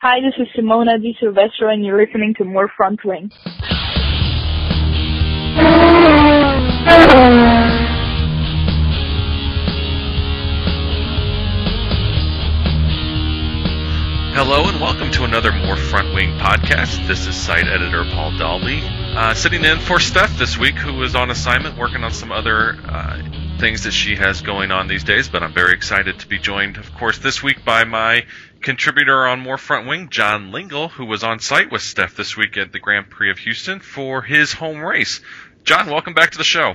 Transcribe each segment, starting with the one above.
Hi, this is Simona Di Silvestro, and you're listening to more Front Wing. Hello, and welcome to another More Front Wing podcast. This is site editor Paul Dalby, sitting in for Steph this week, who is on assignment working on some other things that she has going on these days, but I'm very excited to be joined, of course, this week by my contributor on More Front Wing, John Lingle, who was on site with Steph this week at the Grand Prix of Houston for his home race. John, welcome back to the show.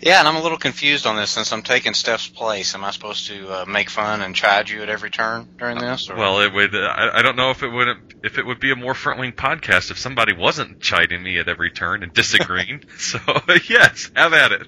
Yeah, and I'm a little confused on this since I'm taking Steph's place. Am I supposed to make fun and chide you at every turn during this? Or? Well, it would. I don't know if it would be a More Front Wing podcast if somebody wasn't chiding me at every turn and disagreeing. So yes, have at it.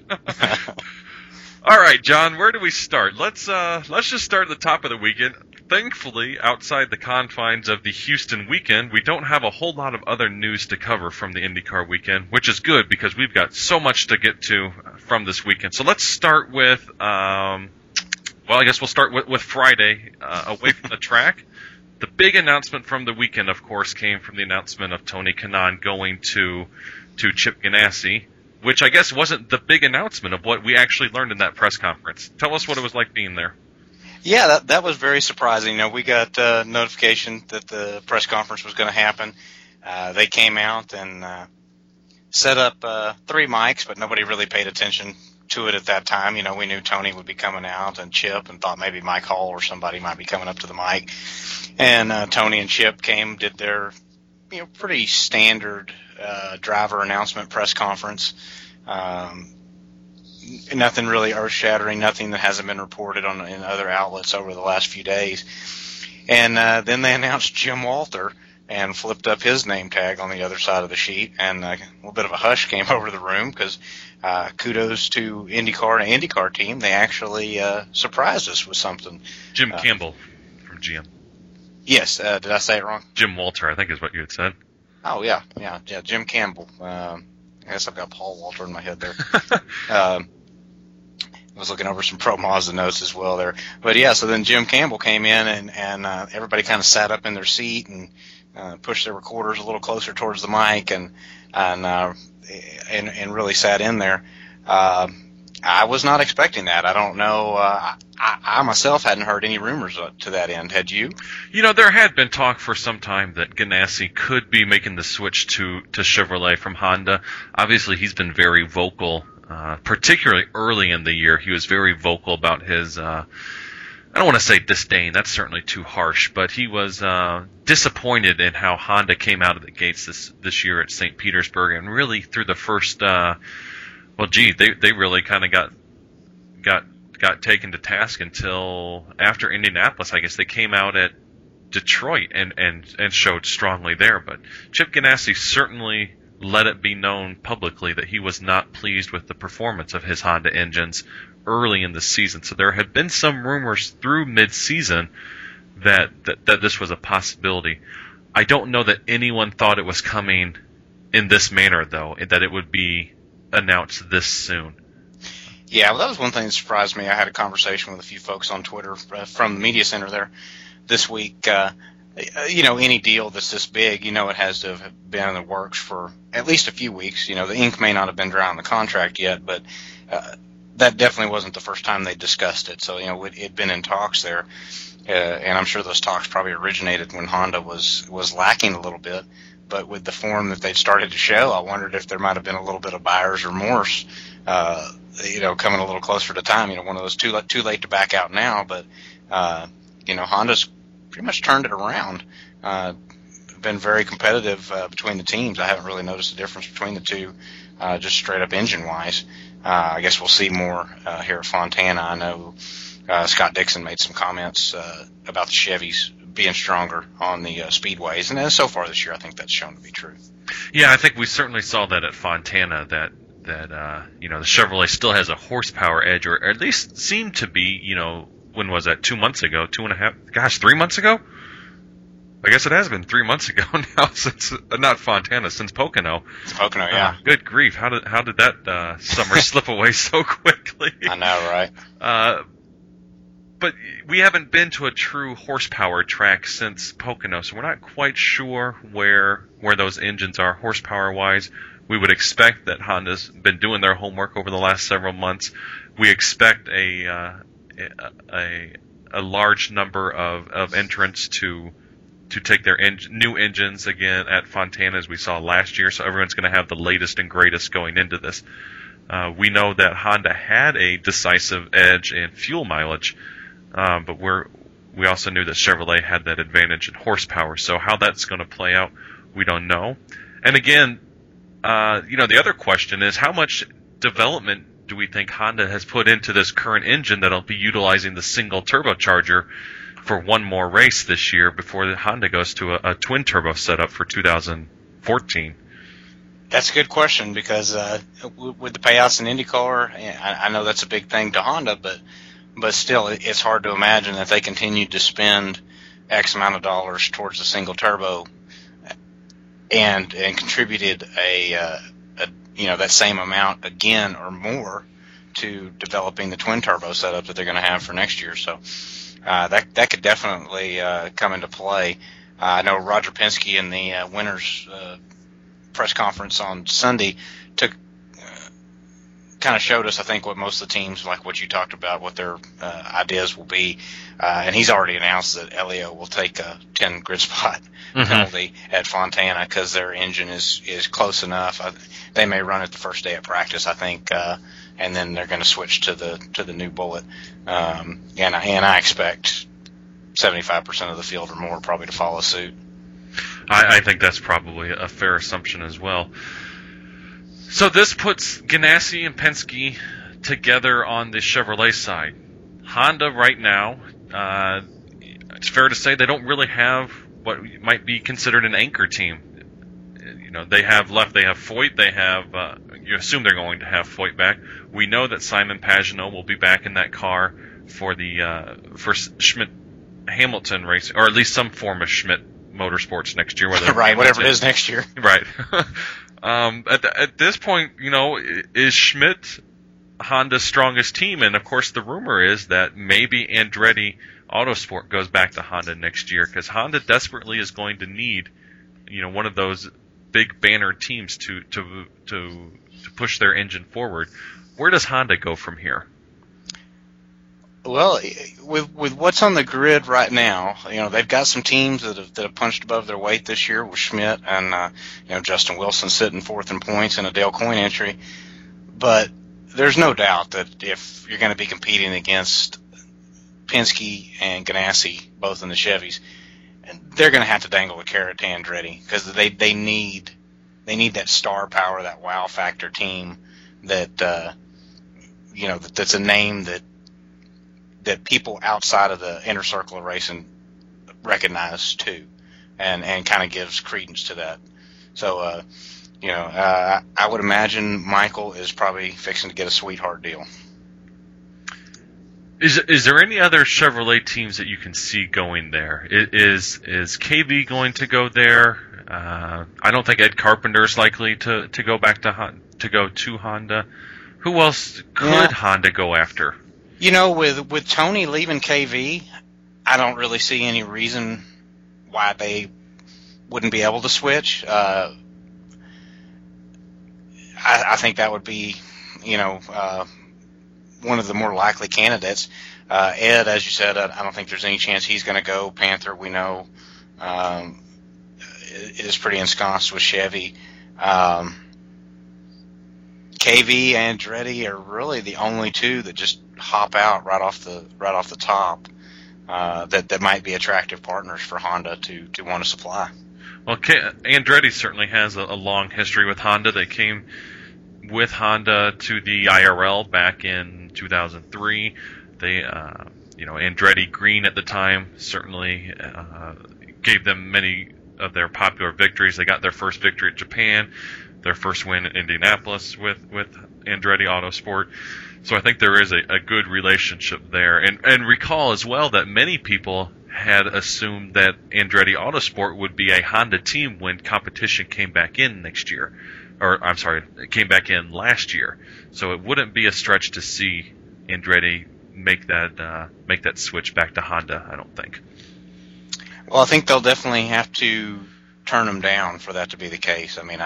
All right, John, where do we start? Let's just start at the top of the weekend. Thankfully, outside the confines of the Houston weekend, we don't have a whole lot of other news to cover from the IndyCar weekend, which is good because we've got so much to get to from this weekend. So let's start with, well, I guess we'll start with Friday away from the track. The big announcement from the weekend, of course, came from the announcement of Tony Kanaan going to Chip Ganassi, which I guess wasn't the big announcement of what we actually learned in that press conference. Tell us what it was like being there. Yeah, that was very surprising. You know, we got notification that the press conference was going to happen. They came out and set up three mics, but nobody really paid attention to it at that time. You know, we knew Tony would be coming out and Chip, and thought maybe Mike Hall or somebody might be coming up to the mic. And Tony and Chip came, did their pretty standard driver announcement press conference. Nothing really earth-shattering, nothing that hasn't been reported in other outlets over the last few days. And then they announced Jim Walter and flipped up his name tag on the other side of the sheet, and a little bit of a hush came over the room because kudos to IndyCar and the IndyCar team. They actually surprised us with something. Jim Campbell from GM. Yes, did I say it wrong? Jim Walter, I think is what you had said. Oh, yeah, Jim Campbell. I guess I've got Paul Walter in my head there. I was looking over some Pro Mazda notes as well there. But, yeah, so then Jim Campbell came in, and everybody kind of sat up in their seat and pushed their recorders a little closer towards the mic and really sat in there. I was not expecting that. I don't know. I myself hadn't heard any rumors to that end. Had you? You know, there had been talk for some time that Ganassi could be making the switch to Chevrolet from Honda. Obviously, he's been very vocal. Particularly early in the year, he was very vocal about his, I don't want to say disdain, that's certainly too harsh, but he was disappointed in how Honda came out of the gates this year at St. Petersburg, and really through the first, they really kind of got taken to task until after Indianapolis. I guess they came out at Detroit and showed strongly there, but Chip Ganassi certainly let it be known publicly that he was not pleased with the performance of his Honda engines early in the season. So there have been some rumors through mid-season that this was a possibility. I don't know that anyone thought it was coming in this manner, though, that it would be announced this soon. Yeah, well, that was one thing that surprised me. I had a conversation with a few folks on Twitter from the media center there this week. You know, any deal that's this big, you know, it has to have been in the works for at least a few weeks. You know, the ink may not have been dry on the contract yet, but that definitely wasn't the first time they discussed it. So, you know, it had been in talks there, and I'm sure those talks probably originated when Honda was lacking a little bit. But with the form that they'd started to show, I wondered if there might have been a little bit of buyer's remorse, you know, coming a little closer to time. You know, one of those too late to back out now, but, you know, Honda's pretty much turned it around. Been very competitive between the teams. I haven't really noticed a difference between the two, just straight up engine wise. I guess we'll see more here at Fontana. I know Scott Dixon made some comments about the Chevys being stronger on the speedways, and so far this year, I think that's shown to be true. Yeah, I think we certainly saw that at Fontana. That you know, the Chevrolet still has a horsepower edge, or at least seemed to be. You know. When was that? 2 months ago? 3 months ago? I guess it has been 3 months ago now since, not Fontana, since Pocono. It's Pocono, yeah. Good grief. How did that summer slip away so quickly? I know, right? But we haven't been to a true horsepower track since Pocono, so we're not quite sure where those engines are horsepower-wise. We would expect that Honda's been doing their homework over the last several months. We expect a large number of entrants to take their new engines again at Fontana, as we saw last year, so everyone's going to have the latest and greatest going into this. We know that Honda had a decisive edge in fuel mileage, but we also knew that Chevrolet had that advantage in horsepower. So how that's going to play out, we don't know. And again, the other question is, how much development do we think Honda has put into this current engine that'll be utilizing the single turbocharger for one more race this year before Honda goes to a twin turbo setup for 2014? That's a good question, because with the payouts in IndyCar, I know that's a big thing to Honda, but still, it's hard to imagine that they continue to spend X amount of dollars towards the single turbo and contributed a that same amount again or more to developing the twin turbo setup that they're going to have for next year. So that could definitely come into play. I know Roger Penske in the winners press conference on Sunday kind of showed us, I think, what most of the teams, like what you talked about, what their ideas will be. And he's already announced that Hélio will take a 10 grid spot penalty at Fontana because their engine is close enough. They may run it the first day of practice, I think, and then they're going to switch to the new bullet. And I expect 75% of the field or more probably to follow suit. I think that's probably a fair assumption as well. So this puts Ganassi and Penske together on the Chevrolet side. Honda right now, it's fair to say they don't really have what might be considered an anchor team. They have Foyt, they have, you assume they're going to have Foyt back. We know that Simon Pagenaud will be back in that car for the for Schmidt-Hamilton race, or at least some form of Schmidt Motorsports next year. Whatever it is next year. Right. At this point, is Schmidt Honda's strongest team? And, of course, the rumor is that maybe Andretti Autosport goes back to Honda next year, because Honda desperately is going to need, one of those big banner teams to push their engine forward. Where does Honda go from here? Well, with what's on the grid right now, they've got some teams that have punched above their weight this year with Schmidt and Justin Wilson sitting fourth in points and a Dale Coyne entry. But there's no doubt that if you're going to be competing against Penske and Ganassi, both in the Chevys, they're going to have to dangle a carrot to Andretti, because they need that star power, that wow factor team that's a name that people outside of the inner circle of racing recognize too, and kind of gives credence to that. So, I would imagine Michael is probably fixing to get a sweetheart deal. Is there any other Chevrolet teams that you can see going there? Is KV going to go there? I don't think Ed Carpenter is likely to go back to Honda. Who else could Honda go after? With Tony leaving KV, I don't really see any reason why they wouldn't be able to switch. I think that would be, one of the more likely candidates. Ed, as you said, I don't think there's any chance he's going to go. Panther, we know, is pretty ensconced with Chevy. KV and Andretti are really the only two that just hop out right off the top that might be attractive partners for Honda to want to supply. Well, Andretti certainly has a long history with Honda. They came with Honda to the IRL back in 2003. They, Andretti Green at the time certainly gave them many of their popular victories. They got their first victory at Japan, their first win in Indianapolis with Andretti Autosport. So I think there is a good relationship there. And recall as well that many people had assumed that Andretti Autosport would be a Honda team when competition came back in next year. Or, I'm sorry, it came back in last year. So it wouldn't be a stretch to see Andretti make that switch back to Honda, I don't think. Well, I think they'll definitely have to turn him down for that to be the case. I mean,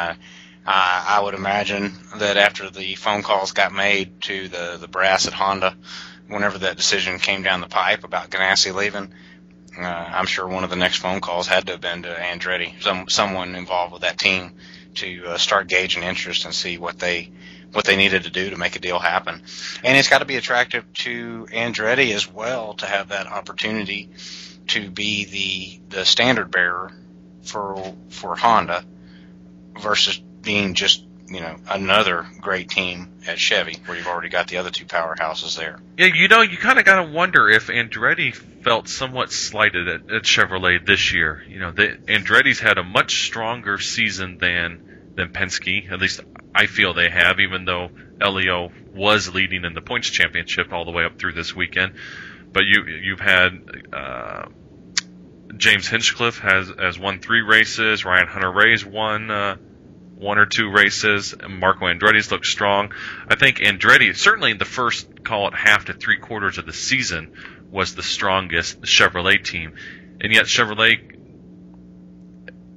I would imagine that after the phone calls got made to the brass at Honda, whenever that decision came down the pipe about Ganassi leaving, I'm sure one of the next phone calls had to have been to Andretti, someone involved with that team, to start gauging interest and see what they needed to do to make a deal happen. And it's got to be attractive to Andretti as well to have that opportunity to be the standard bearer for Honda versus being just, you know, another great team at Chevy where you've already got the other two powerhouses there. Yeah, you know, you kind of got to wonder if Andretti felt somewhat slighted at Chevrolet this year. You know, Andretti's had a much stronger season than Penske, at least I feel they have, even though Hélio was leading in the points championship all the way up through this weekend. But you've had James Hinchcliffe has won 3 races, Ryan Hunter-Ray's won one or 2 races, and Marco Andretti's looked strong. I think Andretti, certainly the first, call it half to 3/4 of the season, was the strongest Chevrolet team. And yet Chevrolet,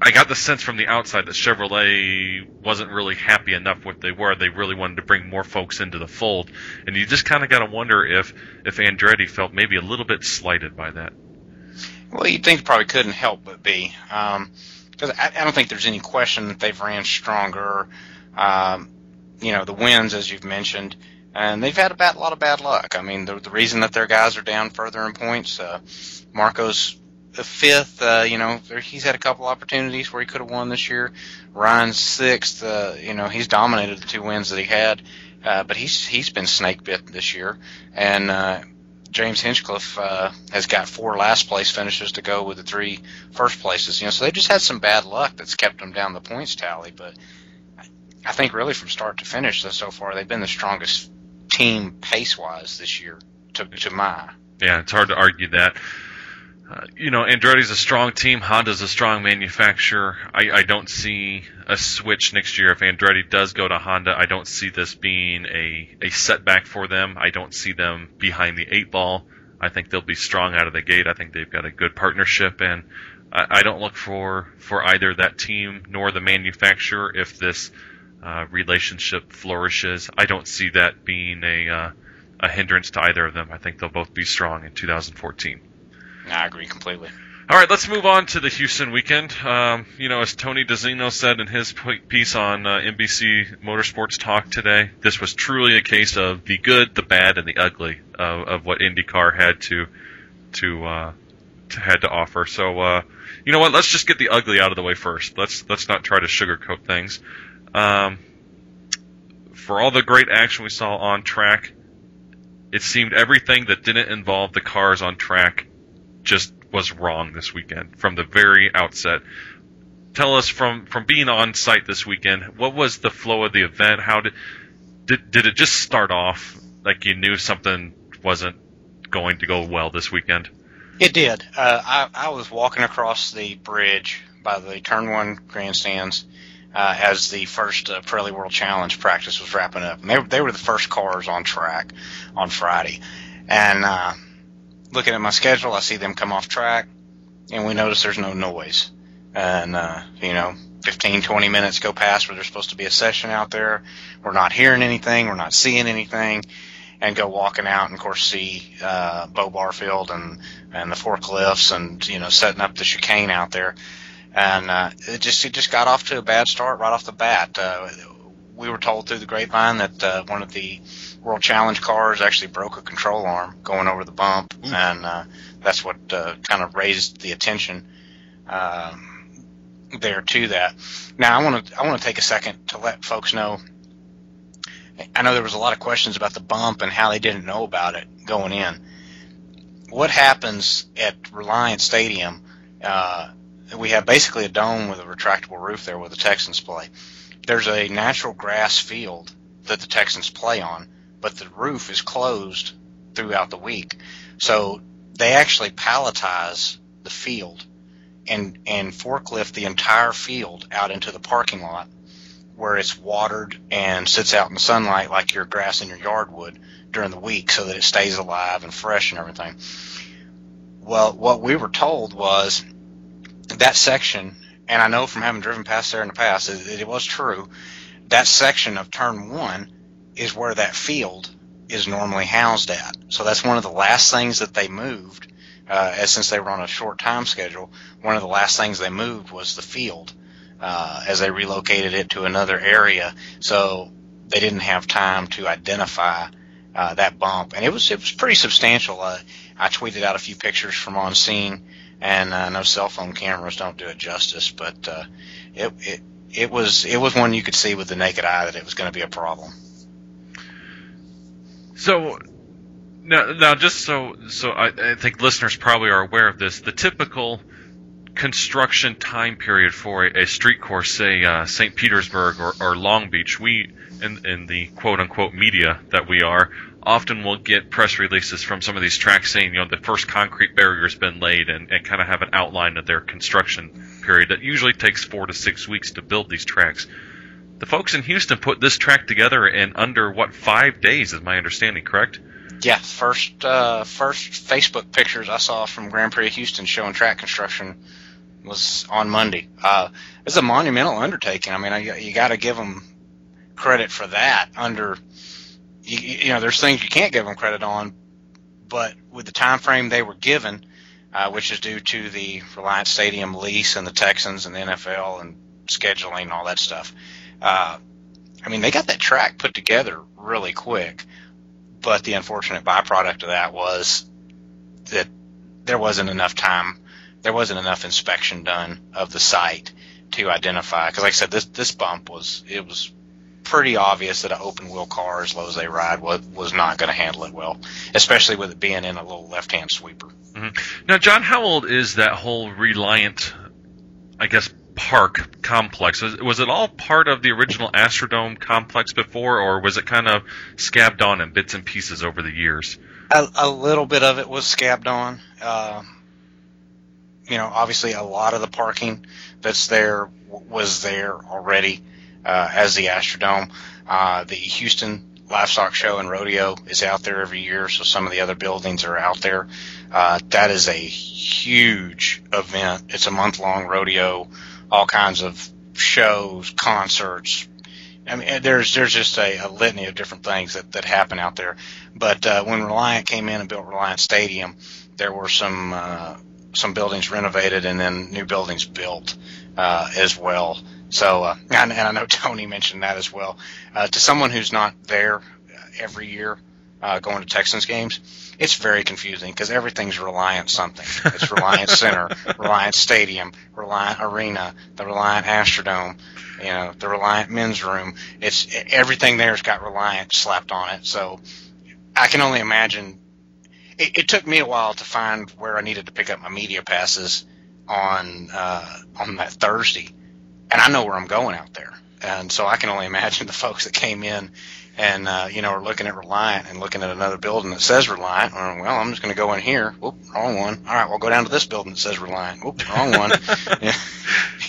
I got the sense from the outside that Chevrolet wasn't really happy enough what they were. They really wanted to bring more folks into the fold. And you just kind of got to wonder if Andretti felt maybe a little bit slighted by that. Well, you'd think it probably couldn't help but be. Because I don't think there's any question that they've ran stronger. You know, the wins, as you've mentioned, and they've had a lot of bad luck. I mean, the reason that their guys are down further in points, Marco's fifth, you know, he's had a couple opportunities where he could have won this year. Ryan's sixth, you know, he's dominated the 2 wins that he had, but he's been snake bit this year. And James Hinchcliffe has got 4 last-place finishes to go with the 3 first-places. You know, so they just had some bad luck that's kept them down the points tally. But I think really from start to finish so far, they've been the strongest team pace-wise this year, to my. Yeah, it's hard to argue that. You know, Andretti's a strong team. Honda's a strong manufacturer. I don't see a switch next year. If Andretti does go to Honda, I don't see this being a setback for them. I don't see them behind the 8 ball. I think they'll be strong out of the gate. I think they've got a good partnership, and I don't look for either that team nor the manufacturer if this relationship flourishes. I don't see that being a hindrance to either of them. I think they'll both be strong in 2014. I agree completely. All right, let's move on to the Houston weekend. You know, as Tony DeZeno said in his piece on NBC Motorsports Talk today, this was truly a case of the good, the bad, and the ugly of what IndyCar had to offer. So, you know what? Let's just get the ugly out of the way first. Let's not try to sugarcoat things. For all the great action we saw on track, it seemed everything that didn't involve the cars on track just was wrong this weekend from the very outset. Tell us from being on site this weekend, what was the flow of the event? How did it just start off like you knew something wasn't going to go well this weekend? It did. I was walking across the bridge by the Turn 1 grandstands as the first Pirelli World Challenge practice was wrapping up. And they were the first cars on track on Friday. And looking at my schedule, I see them come off track, and we notice there's no noise. And, you know, 15, 20 minutes go past where there's supposed to be a session out there. We're not hearing anything. We're not seeing anything. And go walking out and, of course, see Beau Barfield and the forklifts and, you know, setting up the chicane out there. And it just got off to a bad start right off the bat. We were told through the grapevine that one of the World Challenge cars actually broke a control arm going over the bump, and that's what kind of raised the attention there to that. Now, I want to take a second to let folks know. I know there was a lot of questions about the bump and how they didn't know about it going in. What happens at Reliant Stadium? We have basically a dome with a retractable roof there where the Texans play. There's a natural grass field that the Texans play on, but the roof is closed throughout the week. So they actually palletize the field and forklift the entire field out into the parking lot where it's watered and sits out in the sunlight like your grass in your yard would during the week so that it stays alive and fresh and everything. Well, what we were told was that section, and I know from having driven past there in the past that it was true, that section of turn one is where that field is normally housed at. So that's one of the last things that they moved, since they were on a short time schedule. One of the last things they moved was the field, as they relocated it to another area. So they didn't have time to identify that bump, and it was pretty substantial. I tweeted out a few pictures from on scene, and I know cell phone cameras don't do it justice, but it was one you could see with the naked eye that it was going to be a problem. So now, just so I think listeners probably are aware of this, the typical construction time period for a street course, say St. Petersburg or Long Beach, we in the quote-unquote media that we are, often will get press releases from some of these tracks saying, you know, the first concrete barrier's been laid, and kind of have an outline of their construction period. That usually takes 4 to 6 weeks to build these tracks. The folks in Houston put this track together in under, 5 days is my understanding, correct? Yeah, first Facebook pictures I saw from Grand Prix of Houston showing track construction was on Monday. It's a monumental undertaking. I mean, you got to give them credit for that. You know, there's things you can't give them credit on, but with the time frame they were given, which is due to the Reliance Stadium lease and the Texans and the NFL and scheduling and all that stuff, I mean, they got that track put together really quick, but the unfortunate byproduct of that was that there wasn't enough inspection done of the site to identify. Because, like I said, this bump was pretty obvious that an open wheel car, as low as they ride, was not going to handle it well, especially with it being in a little left-hand sweeper. Mm-hmm. Now, John, how old is that whole Reliant, I guess, park complex? Was it all part of the original Astrodome complex before, or was it kind of scabbed on in bits and pieces over the years? A little bit of it was scabbed on. You know, obviously a lot of the parking that's there was there already as the Astrodome. The Houston Livestock Show and Rodeo is out there every year, so some of the other buildings are out there. That is a huge event. It's a month-long rodeo, all kinds of shows, concerts. I mean, there's just a litany of different things that happen out there. But when Reliant came in and built Reliant Stadium, there were some buildings renovated and then new buildings built as well. So, and I know Tony mentioned that as well. To someone who's not there every year going to Texans games, it's very confusing because everything's Reliant something. It's Reliant Center, Reliant Stadium, Reliant Arena, the Reliant Astrodome, you know, the Reliant Men's Room. It's everything there's got Reliant slapped on it. So, I can only imagine. It took me a while to find where I needed to pick up my media passes on that Thursday. And I know where I'm going out there. And so I can only imagine the folks that came in and, you know, are looking at Reliant and looking at another building that says Reliant. Or, well, I'm just going to go in here. Whoop, wrong one. All right, we'll go down to this building that says Reliant. Whoop, wrong one. Yeah.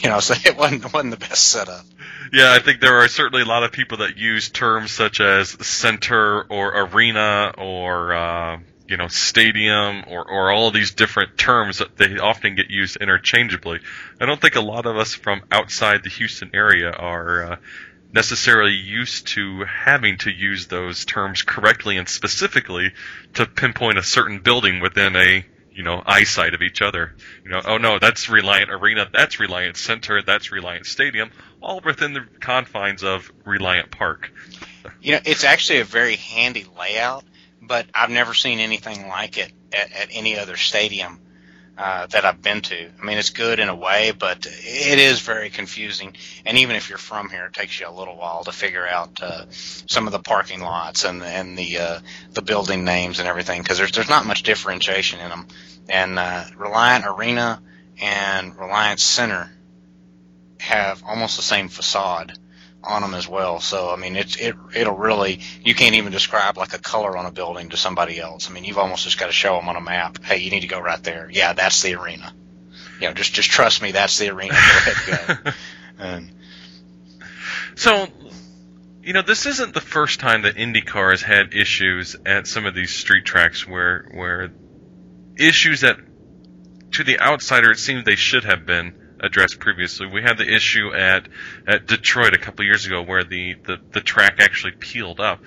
You know, so it wasn't the best setup. Yeah, I think there are certainly a lot of people that use terms such as center or arena or, you know, stadium or all of these different terms that they often get used interchangeably. I don't think a lot of us from outside the Houston area are necessarily used to having to use those terms correctly and specifically to pinpoint a certain building within a, you know, eyesight of each other. You know, oh no, that's Reliant Arena, that's Reliant Center, that's Reliant Stadium, all within the confines of Reliant Park. You know, it's actually a very handy layout, but I've never seen anything like it at any other stadium that I've been to. I mean, it's good in a way, but it is very confusing. And even if you're from here, it takes you a little while to figure out some of the parking lots and the building names and everything, because there's not much differentiation in them. And Reliant Arena and Reliant Center have almost the same facade on them as well. So, I mean, it'll really, you can't even describe like a color on a building to somebody else. I mean, you've almost just got to show them on a map, hey, you need to go right there. Yeah, that's the arena. You know, just trust me, that's the arena. Go ahead, go. So, You know, this isn't the first time that IndyCar has had issues at some of these street tracks where issues that, to the outsider, it seemed they should have been addressed previously. We had the issue at Detroit a couple years ago where the track actually peeled up.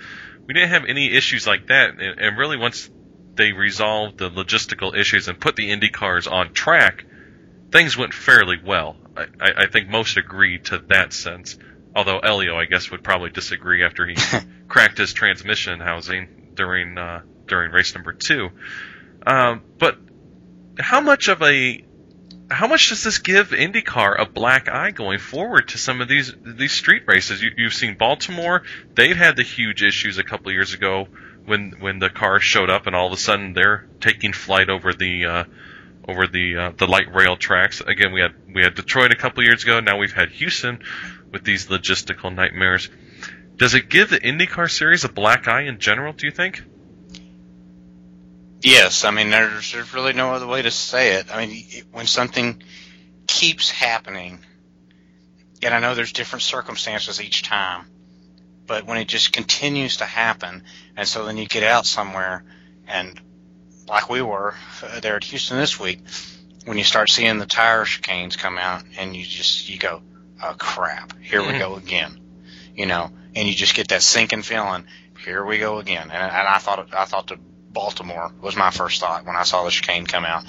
We didn't have any issues like that, and really once they resolved the logistical issues and put the Indy cars on track, things went fairly well. I think most agree to that sense, although Hélio, I guess, would probably disagree after he cracked his transmission housing during race number 2. But how much does this give IndyCar a black eye going forward to some of these street races? You've seen Baltimore; they've had the huge issues a couple of years ago when the car showed up and all of a sudden they're taking flight over the light rail tracks. Again, we had Detroit a couple of years ago. Now we've had Houston with these logistical nightmares. Does it give the IndyCar series a black eye in general, do you think? Yes, I mean, there's really no other way to say it. I mean, when something keeps happening, and I know there's different circumstances each time, but when it just continues to happen, and so then you get out somewhere, and like we were there at Houston this week, when you start seeing the tire chicanes come out, and you go, oh, crap, here we go again, you know, and you just get that sinking feeling, here we go again, and I thought the Baltimore was my first thought when I saw the chicane come out.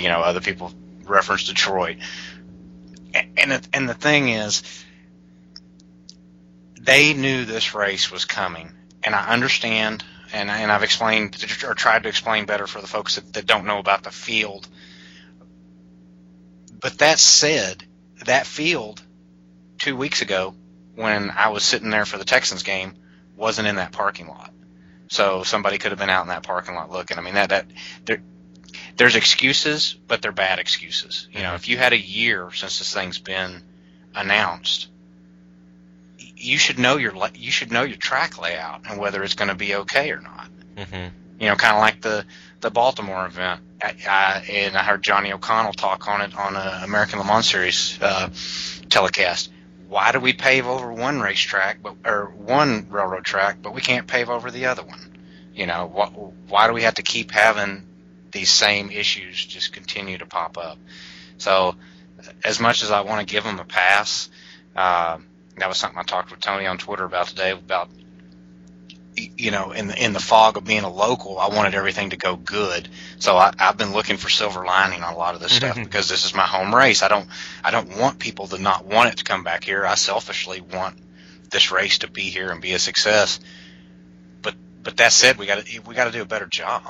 You know, other people referenced Detroit. And the thing is, they knew this race was coming. And I understand, and I've explained, or tried to explain better for the folks that don't know about the field. But that said, that field 2 weeks ago when I was sitting there for the Texans game wasn't in that parking lot. So somebody could have been out in that parking lot looking. I mean, there's excuses, but they're bad excuses. You know, if you had a year since this thing's been announced, you should know your track layout and whether it's going to be okay or not. Mm-hmm. You know, kind of like the Baltimore event. And I heard Johnny O'Connell talk on it on an American Le Mans Series telecast. Why do we pave over one racetrack, or one railroad track, but we can't pave over the other one? You know, why do we have to keep having these same issues just continue to pop up? So, as much as I want to give them a pass, that was something I talked with Tony on Twitter about today. About, you know, in the fog of being a local, I wanted everything to go good. So I've been looking for silver lining on a lot of this stuff because this is my home race. I don't want people to not want it to come back here. I selfishly want this race to be here and be a success. But that said, we got to do a better job.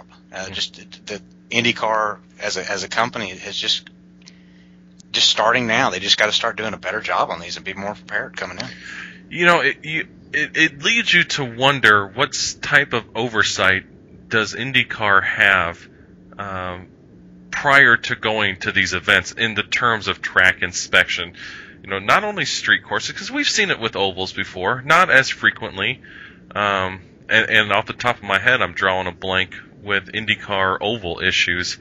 Just the IndyCar as a company is just starting now. They just got to start doing a better job on these and be more prepared coming in. You know, It leads you to wonder what type of oversight does IndyCar have prior to going to these events in the terms of track inspection. You know, not only street courses, because we've seen it with ovals before, not as frequently. And off the top of my head, I'm drawing a blank with IndyCar oval issues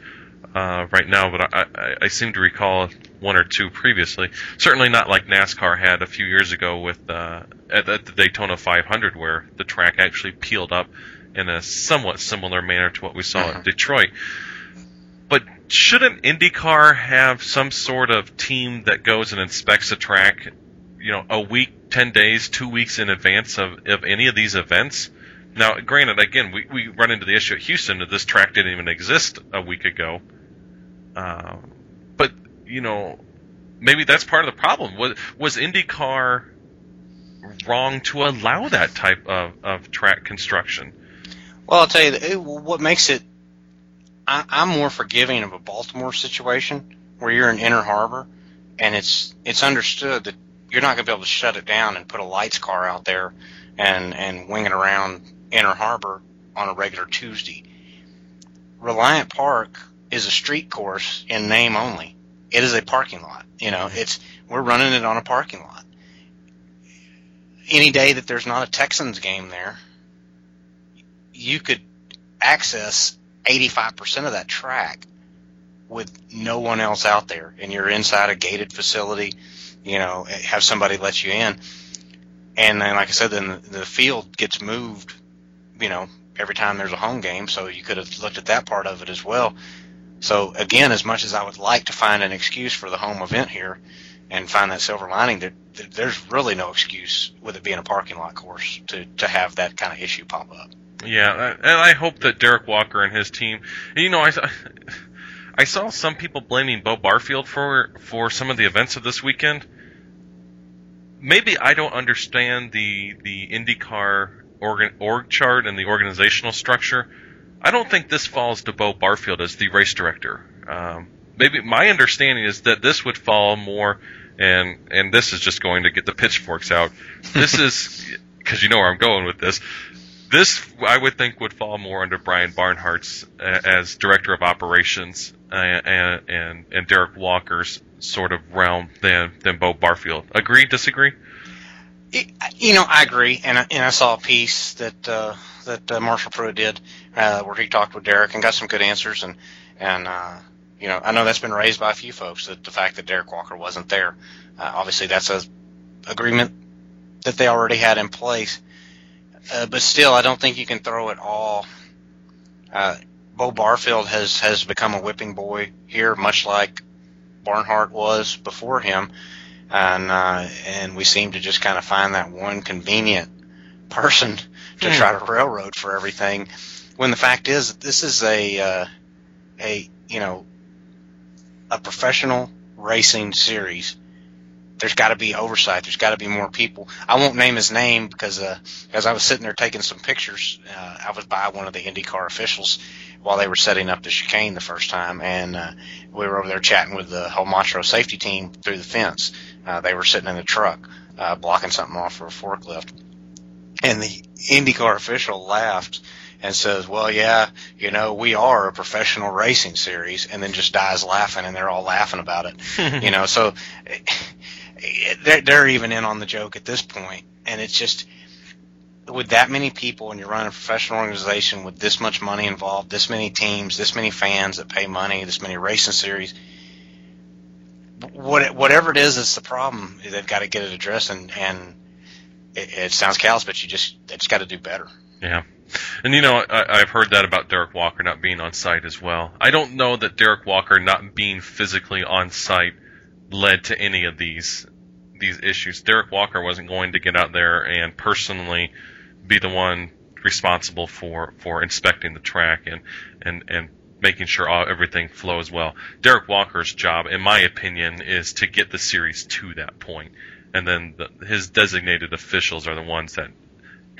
right now, but I seem to recall one or two previously. Certainly not like NASCAR had a few years ago with at the Daytona 500, where the track actually peeled up in a somewhat similar manner to what we saw at Detroit. But shouldn't IndyCar have some sort of team that goes and inspects the track, you know, a week, 10 days, 2 weeks in advance of any of these events? Now, granted, again, we run into the issue at Houston that this track didn't even exist a week ago. But, you know, maybe that's part of the problem. Was IndyCar wrong to allow that type of track construction? Well, I'll tell you, what makes it – I'm more forgiving of a Baltimore situation where you're in Inner Harbor and it's understood that you're not going to be able to shut it down and put a lights car out there and wing it around Inner Harbor on a regular Tuesday. Reliant Park – is a street course in name only. It is a parking lot. You know, we're running it on a parking lot. Any day that there's not a Texans game there, you could access 85% of that track with no one else out there, and you're inside a gated facility, you know, have somebody let you in. And then, like I said, then the field gets moved, you know, every time there's a home game. So you could have looked at that part of it as well. So, again, as much as I would like to find an excuse for the home event here and find that silver lining, there's really no excuse with it being a parking lot course to have that kind of issue pop up. Yeah, and I hope that Derrick Walker and his team, you know, I saw some people blaming Beau Barfield for some of the events of this weekend. Maybe I don't understand the IndyCar org chart and the organizational structure. I don't think this falls to Beau Barfield as the race director. Maybe my understanding is that this would fall more, and this is just going to get the pitchforks out. This is, because you know where I'm going with this. This, I would think, would fall more under Brian Barnhart's as director of operations and Derrick Walker's sort of realm than Beau Barfield. Agree? Disagree? You know, I agree, and I saw a piece that Marshall Pruitt did where he talked with Derrick and got some good answers, and you know, I know that's been raised by a few folks, that the fact that Derrick Walker wasn't there. Obviously, that's an agreement that they already had in place, but still, I don't think you can throw it all. Beau Barfield has become a whipping boy here, much like Barnhart was before him, and we seem to just kind of find that one convenient person to try to railroad for everything, when the fact is this is a professional racing series. There's got to be oversight. There's got to be more people. I won't name his name because as I was sitting there taking some pictures, I was by one of the IndyCar officials while they were setting up the chicane the first time, and we were over there chatting with the whole Montreux safety team through the fence. They were sitting in the truck blocking something off for a forklift. And the IndyCar official laughed and says, well, yeah, you know, we are a professional racing series, and then just dies laughing, and they're all laughing about it. You know, so they're even in on the joke at this point. And it's just, with that many people and you're running a professional organization with this much money involved, this many teams, this many fans that pay money, this many racing series, whatever it is that's the problem, they've got to get it addressed, and it sounds callous, but they just got to do better. Yeah. And, you know, I've heard that about Derrick Walker not being on site as well. I don't know that Derrick Walker not being physically on site led to any of these issues. Derrick Walker wasn't going to get out there and personally be the one responsible for inspecting the track and making sure everything flows well. Derrick Walker's job, in my opinion, is to get the series to that point. And then his designated officials are the ones that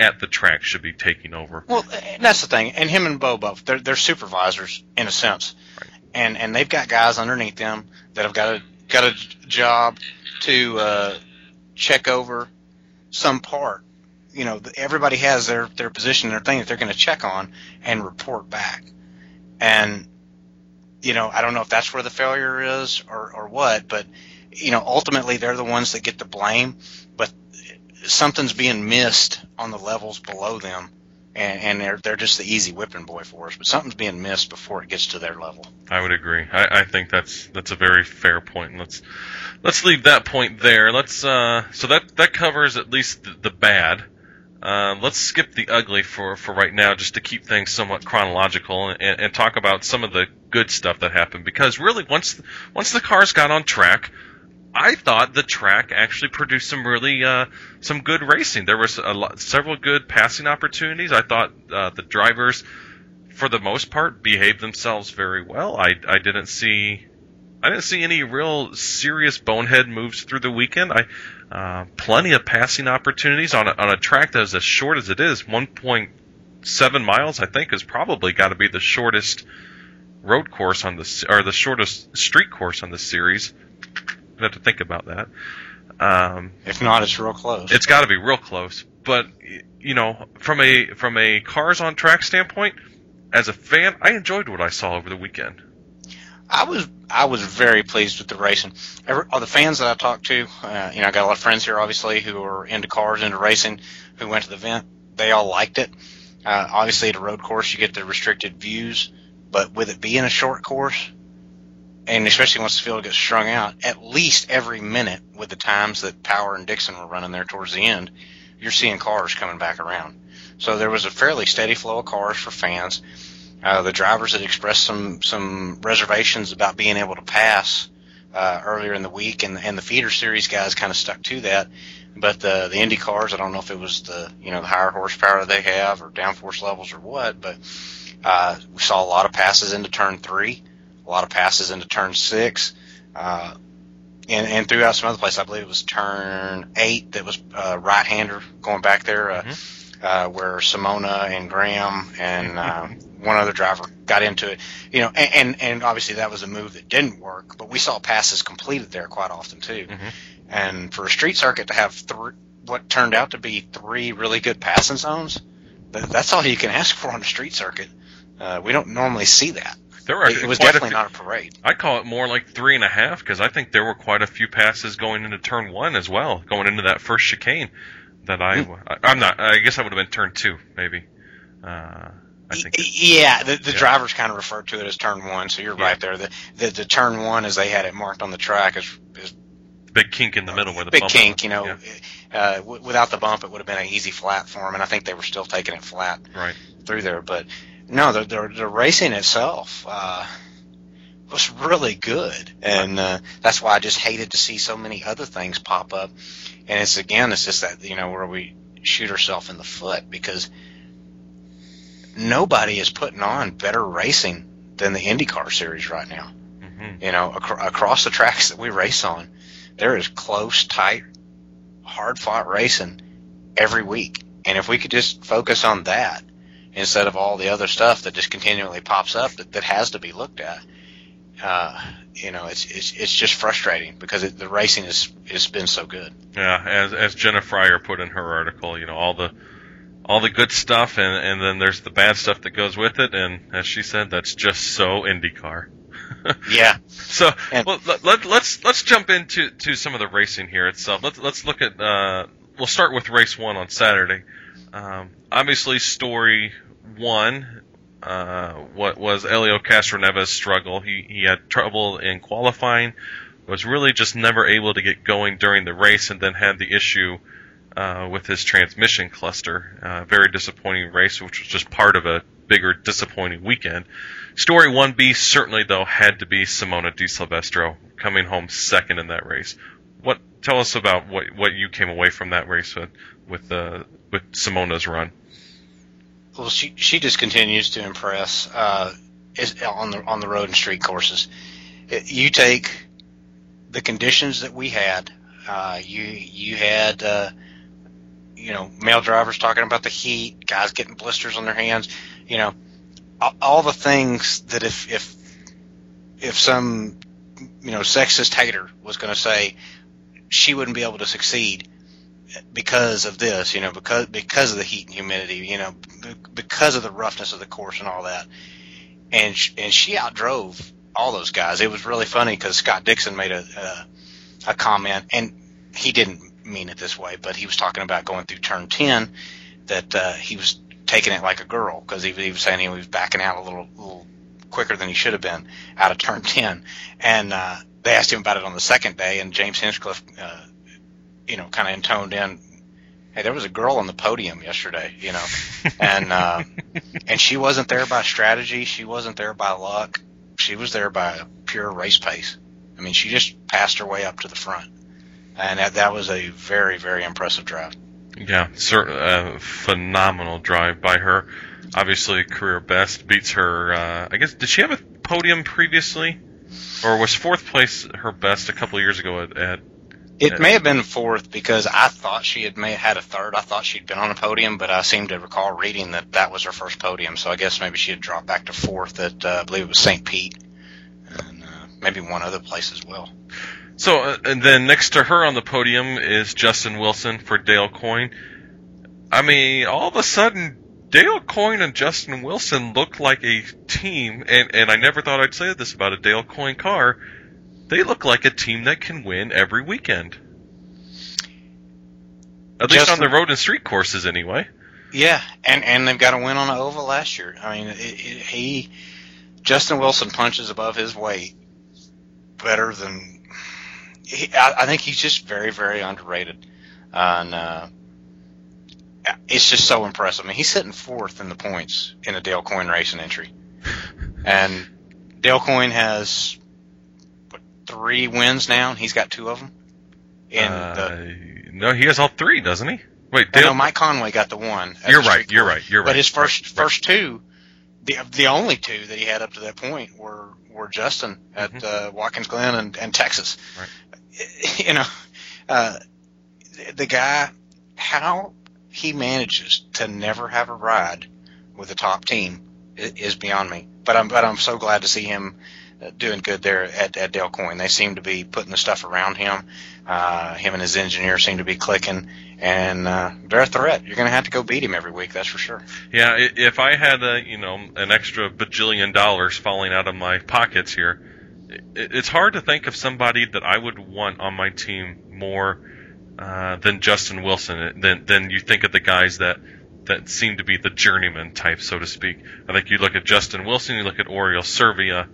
at the track should be taking over. Well, that's the thing. And him and Beau both, they're supervisors in a sense. Right. And they've got guys underneath them that have got a job to check over some part. You know, everybody has their position and their thing that they're going to check on and report back. And, you know, I don't know if that's where the failure is or what, but you know, ultimately they're the ones that get the blame, but something's being missed on the levels below them, and they're just the easy whipping boy for us. But something's being missed before it gets to their level. I would agree. I think that's a very fair point. Let's leave that point there. Let's so that covers at least the bad. Let's skip the ugly for right now, just to keep things somewhat chronological and talk about some of the good stuff that happened. Because really, once the cars got on track, I thought the track actually produced some really some good racing. There was several good passing opportunities. I thought the drivers, for the most part, behaved themselves very well. I didn't see any real serious bonehead moves through the weekend. Plenty of passing opportunities on a track that is as short as it is. 1.7 miles, I think, is probably got to be the shortest road course on the or the shortest street course on the series. I have to think about that. If not, it's real close. It's got to be real close. But you know, from a cars on track standpoint, as a fan, I enjoyed what I saw over the weekend. I was very pleased with the racing. All the fans that I talked to, you know, I got a lot of friends here, obviously, who are into cars, into racing, who went to the event. They all liked it. Obviously, at a road course, you get the restricted views, but with it being a short course, and especially once the field gets strung out, at least every minute with the times that Power and Dixon were running there towards the end, you're seeing cars coming back around. So there was a fairly steady flow of cars for fans. The drivers had expressed some reservations about being able to pass earlier in the week, and the feeder series guys kind of stuck to that. But the Indy cars, I don't know if it was the higher horsepower they have or downforce levels or what, but we saw a lot of passes into turn 3, a lot of passes into turn 6, and throughout some other place. I believe it was turn 8 that was right-hander going back there, where Simona and Graham and one other driver got into it, and obviously that was a move that didn't work, but we saw passes completed there quite often too. Mm-hmm. And for a street circuit to have what turned out to be 3 really good passing zones, that's all you can ask for on a street circuit. We don't normally see that. It was definitely not a parade. I call it more like 3.5 because I think there were quite a few passes going into turn 1 as well, going into that first chicane. I guess I would have been turn 2 maybe. The drivers kind of referred to it as turn 1, so you're right there. The turn 1, as they had it marked on the track, is big kink in the middle where the big bump kink was. Without the bump, it would have been an easy flat for them, and I think they were still taking it flat through there. But no, the racing itself was really good, and that's why I just hated to see so many other things pop up. And it's just that where we shoot ourselves in the foot, because nobody is putting on better racing than the IndyCar series right now. Mm-hmm. Across the tracks that we race on, there is close, tight, hard-fought racing every week. And if we could just focus on that instead of all the other stuff that just continually pops up that has to be looked at, it's just frustrating because the racing has been so good. Yeah, as Jenna Fryer put in her article, all the good stuff, and then there's the bad stuff that goes with it, and as she said, that's just so IndyCar. Yeah. So let's jump into some of the racing here itself. Let's look at. We'll start with race 1 on Saturday. Obviously, story 1. What was Hélio Castroneves' struggle? He had trouble in qualifying, was really just never able to get going during the race, and then had the issue with his transmission cluster. Very disappointing race, which was just part of a bigger disappointing weekend. Story 1B certainly, though, had to be Simona Di Silvestro coming home second in that race. Tell us about what you came away from that race with Simona's run. Well, she just continues to impress on the road and street courses. You take the conditions that we had. You had male drivers talking about the heat, guys getting blisters on their hands. All the things that if some sexist hater was going to say she wouldn't be able to succeed because of this, because of the heat and humidity, because of the roughness of the course and all that, and she outdrove all those guys. It was really funny because Scott Dixon made a comment, and he didn't mean it this way, but he was talking about going through turn 10 that he was taking it like a girl because he was saying he was backing out a little quicker than he should have been out of turn 10. And they asked him about it on the second day, and James Hinchcliffe, kind of intoned in, hey, there was a girl on the podium yesterday, and and she wasn't there by strategy. She wasn't there by luck. She was there by pure race pace. I mean, she just passed her way up to the front, and that was a very, very impressive drive. Yeah, certainly a phenomenal drive by her. Obviously, career best, beats her. I guess, did she have a podium previously, or was fourth place her best a couple of years ago? It may have been fourth, because I thought she may have had a third. I thought she'd been on a podium, but I seem to recall reading that was her first podium. So I guess maybe she had dropped back to fourth at I believe it was St. Pete, and maybe one other place as well. So, and then next to her on the podium is Justin Wilson for Dale Coyne. I mean, all of a sudden, Dale Coyne and Justin Wilson look like a team, and I never thought I'd say this about a Dale Coyne car. They look like a team that can win every weekend. At least on the road and street courses, anyway. Yeah, and they've got a win on an oval last year. I mean, Justin Wilson punches above his weight better than... I think he's just very, very underrated. And it's just so impressive. I mean, he's sitting fourth in the points in a Dale Coyne Racing entry. And Dale Coyne has three wins now, and he's got two of them. No, he has all three, doesn't he? Wait, no, Mike Conway got the one. You're right. But his first two, the only two that he had up to that point were Justin at Watkins Glen and Texas. Right. You know, the guy, how he manages to never have a ride with a top team is beyond me. But I'm so glad to see him doing good there at Dale Coyne. They seem to be putting the stuff around him. Him and his engineer seem to be clicking, and they're a threat. You're going to have to go beat him every week, that's for sure. Yeah, if I had an extra bajillion dollars falling out of my pockets here, it's hard to think of somebody that I would want on my team more than Justin Wilson. Than you think of the guys that seem to be the journeyman type, so to speak. I think you look at Justin Wilson, you look at Oriol Servia.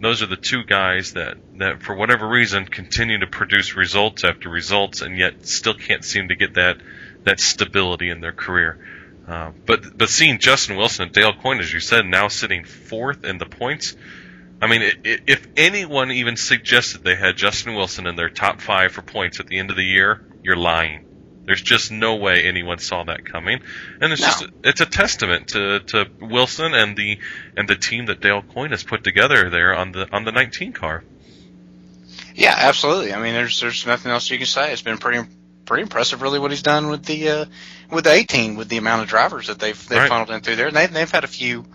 Those are the two guys that, for whatever reason, continue to produce results after results and yet still can't seem to get that stability in their career. But seeing Justin Wilson and Dale Coyne, as you said, now sitting fourth in the points, I mean, if anyone even suggested they had Justin Wilson in their top five for points at the end of the year, you're lying. There's just no way anyone saw that coming, and it's a testament to Wilson and the team that Dale Coyne has put together there on the 19 car. Yeah, absolutely. I mean, there's nothing else you can say. It's been pretty impressive, really, what he's done with the 18, with the amount of drivers that they've right. funneled in through there. And they've had a few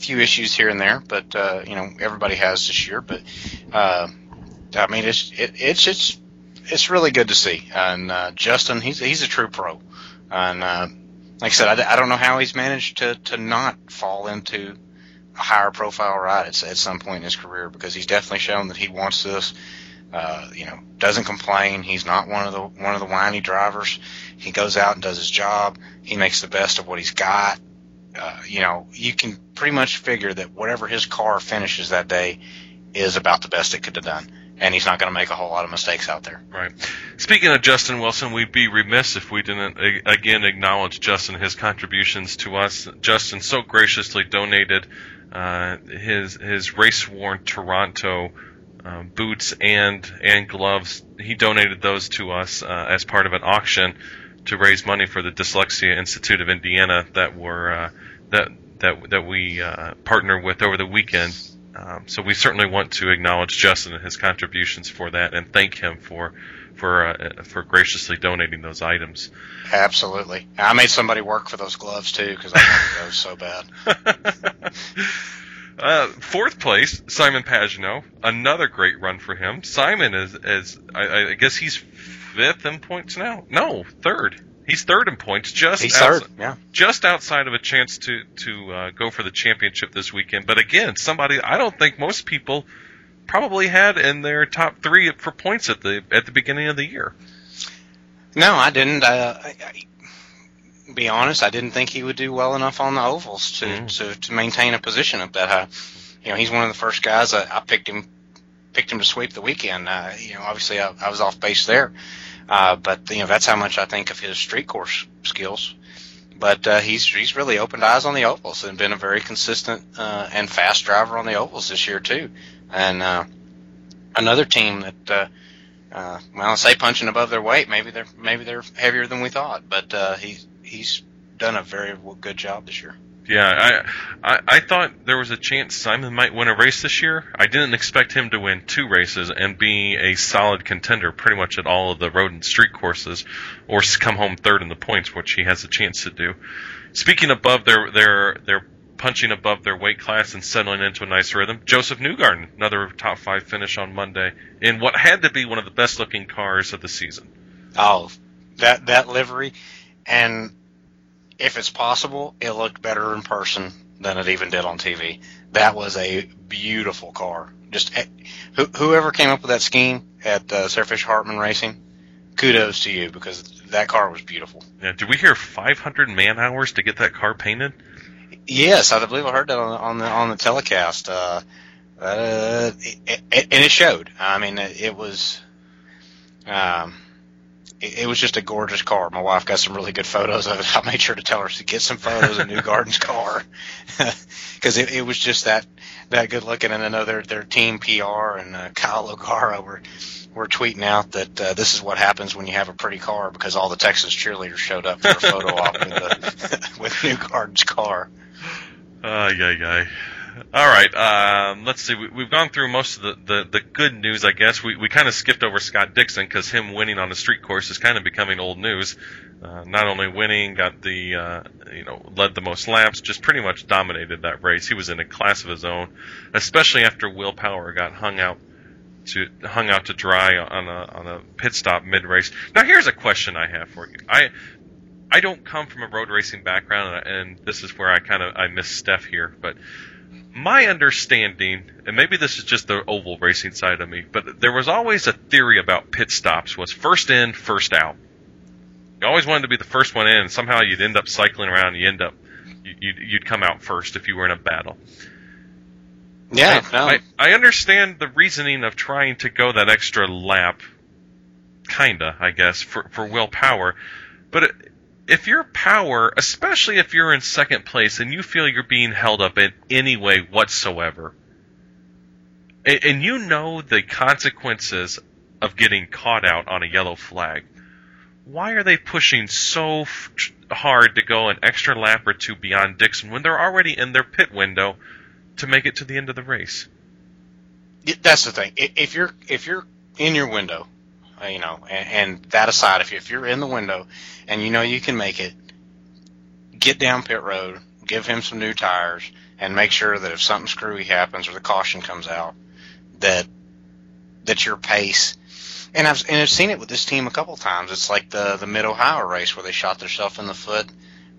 issues here and there, but everybody has this year. But I mean, it's really good to see. And Justin, he's a true pro. And like I said, I don't know how he's managed to not fall into a higher profile ride at some point in his career, because he's definitely shown that he wants this. Doesn't complain. He's not one of the whiny drivers. He goes out and does his job. He makes the best of what he's got. You can pretty much figure that whatever his car finishes that day is about the best it could have done. And he's not going to make a whole lot of mistakes out there. Right. Speaking of Justin Wilson, we'd be remiss if we didn't, again, acknowledge Justin, his contributions to us. Justin so graciously donated his race-worn Toronto boots and gloves. He donated those to us as part of an auction to raise money for the Dyslexia Institute of Indiana that were that we partner with over the weekend. So we certainly want to acknowledge Justin and his contributions for that, and thank him for graciously donating those items. Absolutely. I made somebody work for those gloves too, because I wanted those so bad. Fourth place, Simon Pagenaud. Another great run for him. Simon is I guess he's fifth in points now. No, third. He's third in points, just outside of a chance to go for the championship this weekend. But again, somebody I don't think most people probably had in their top three for points at the beginning of the year. No, I didn't. I be honest, I didn't think he would do well enough on the ovals to maintain a position up that high. He's one of the first guys I picked him to sweep the weekend. Obviously I was off base there. But that's how much I think of his street course skills. But he's really opened eyes on the ovals and been a very consistent and fast driver on the ovals this year too. And another team that, I say punching above their weight. Maybe they're heavier than we thought. But he's done a very good job this year. Yeah, I thought there was a chance Simon might win a race this year. I didn't expect him to win two races and be a solid contender pretty much at all of the road and street courses, or come home third in the points, which he has a chance to do. Speaking above their punching above their weight class and settling into a nice rhythm, Joseph Newgarden, another top five finish on Monday in what had to be one of the best looking cars of the season. Oh, that livery, and if it's possible, it looked better in person than it even did on TV. That was a beautiful car. Just whoever came up with that scheme at Surfish Hartman Racing, kudos to you, because that car was beautiful. Yeah, did we hear 500 man-hours to get that car painted? Yes, I believe I heard that on the telecast, and it showed. I mean, it was it was just a gorgeous car. My wife got some really good photos of it. I made sure to tell her to get some photos of New Garden's car because it was just that good looking. And I know their team PR and Kyle O'Gara were tweeting out that this is what happens when you have a pretty car, because all the Texas cheerleaders showed up for a photo op with New Garden's car. All right, let's see. We've gone through most of the good news, I guess. We kind of skipped over Scott Dixon because him winning on the street course is kind of becoming old news. Not only winning, got the led the most laps, just pretty much dominated that race. He was in a class of his own, especially after Will Power got hung out to dry on a pit stop mid race. Now here's a question I have for you. I don't come from a road racing background, and this is where I miss Steph here, but. My understanding, and maybe this is just the oval racing side of me, but there was always a theory about pit stops was first in, first out. You always wanted to be the first one in, and somehow you'd end up cycling around, and you'd come out first if you were in a battle. Yeah. I understand the reasoning of trying to go that extra lap, kinda, I guess, for Will Power, but... If you're Power, especially if you're in second place and you feel you're being held up in any way whatsoever, and you know the consequences of getting caught out on a yellow flag, why are they pushing so hard to go an extra lap or two beyond Dixon when they're already in their pit window to make it to the end of the race? That's the thing. If you're in your window, and that aside, if you're in the window and you know you can make it, get down pit road, give him some new tires, and make sure that if something screwy happens or the caution comes out, that your pace. And I've seen it with this team a couple times. It's like the Mid-Ohio race where they shot themselves in the foot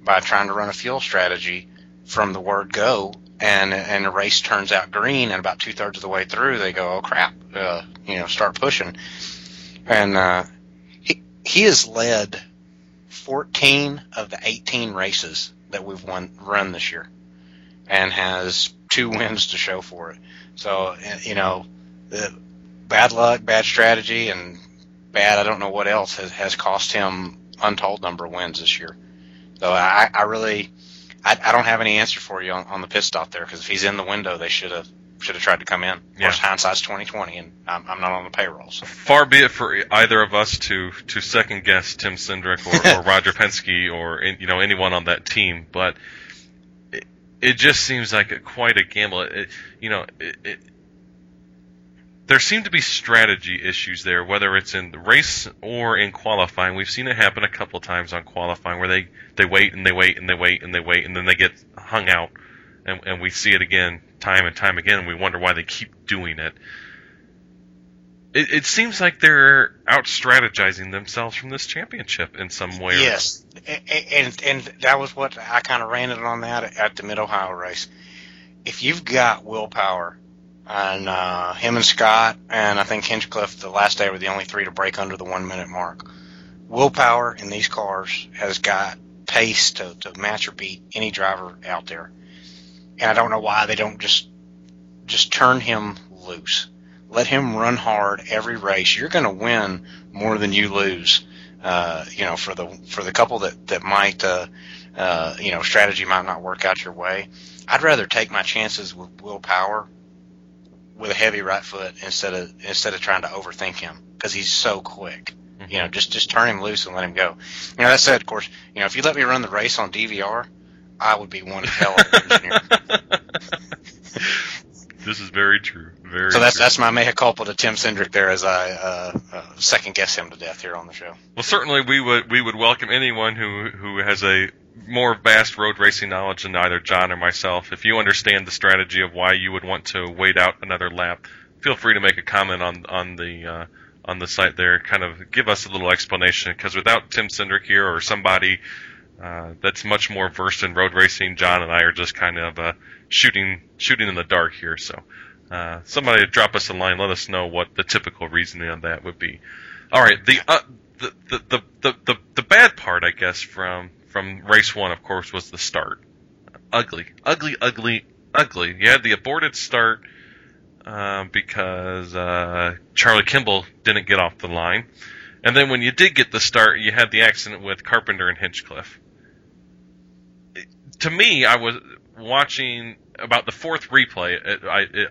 by trying to run a fuel strategy from the word go, and the race turns out green, and about 2/3 of the way through they go, oh crap, start pushing. And he has led 14 of the 18 races that we've run this year and has 2 wins to show for it. So, bad luck, bad strategy, and bad I don't know what else has cost him untold number of wins this year. So I don't have any answer for you on the pit stop there, because if he's in the window, they should have tried to come in. Yeah. Of course, hindsight's 20/20, and I'm not on the payroll. So. Far be it for either of us to second guess Tim Cindric or Roger Penske or anyone on that team, but it just seems like quite a gamble. There seem to be strategy issues there, whether it's in the race or in qualifying. We've seen it happen a couple of times on qualifying where they wait and they wait and they wait and they wait, and then they get hung out. And we see it again, time and time again, and we wonder why they keep doing it. It seems like they're out-strategizing themselves from this championship in some way. Yes, and that was what I kind of ranted on that at the Mid-Ohio race. If you've got Will Power and him and Scott, and I think Hinchcliffe the last day were the only 3 to break under the 1-minute mark, Will Power in these cars has got pace to match or beat any driver out there. And I don't know why they don't just turn him loose. Let him run hard every race. You're going to win more than you lose. For the couple that might, strategy might not work out your way. I'd rather take my chances with Will Power with a heavy right foot instead of trying to overthink him, because he's so quick. Mm-hmm. Just turn him loose and let him go. That said, of course, if you let me run the race on DVR, I would be one hell of an engineer. This is very true. So that's my mea culpa to Tim Cindric there, as I second guess him to death here on the show. Well, certainly we would welcome anyone who has a more vast road racing knowledge than either John or myself. If you understand the strategy of why you would want to wait out another lap, feel free to make a comment on the site there. Kind of give us a little explanation, because without Tim Cindric here or somebody. That's much more versed in road racing. John and I are just kind of shooting in the dark here. So somebody drop us a line. Let us know what the typical reasoning on that would be. All right, the bad part, I guess, from race one, of course, was the start. Ugly. You had the aborted start because Charlie Kimball didn't get off the line. And then when you did get the start, you had the accident with Carpenter and Hinchcliffe. To me, I was watching about the fourth replay.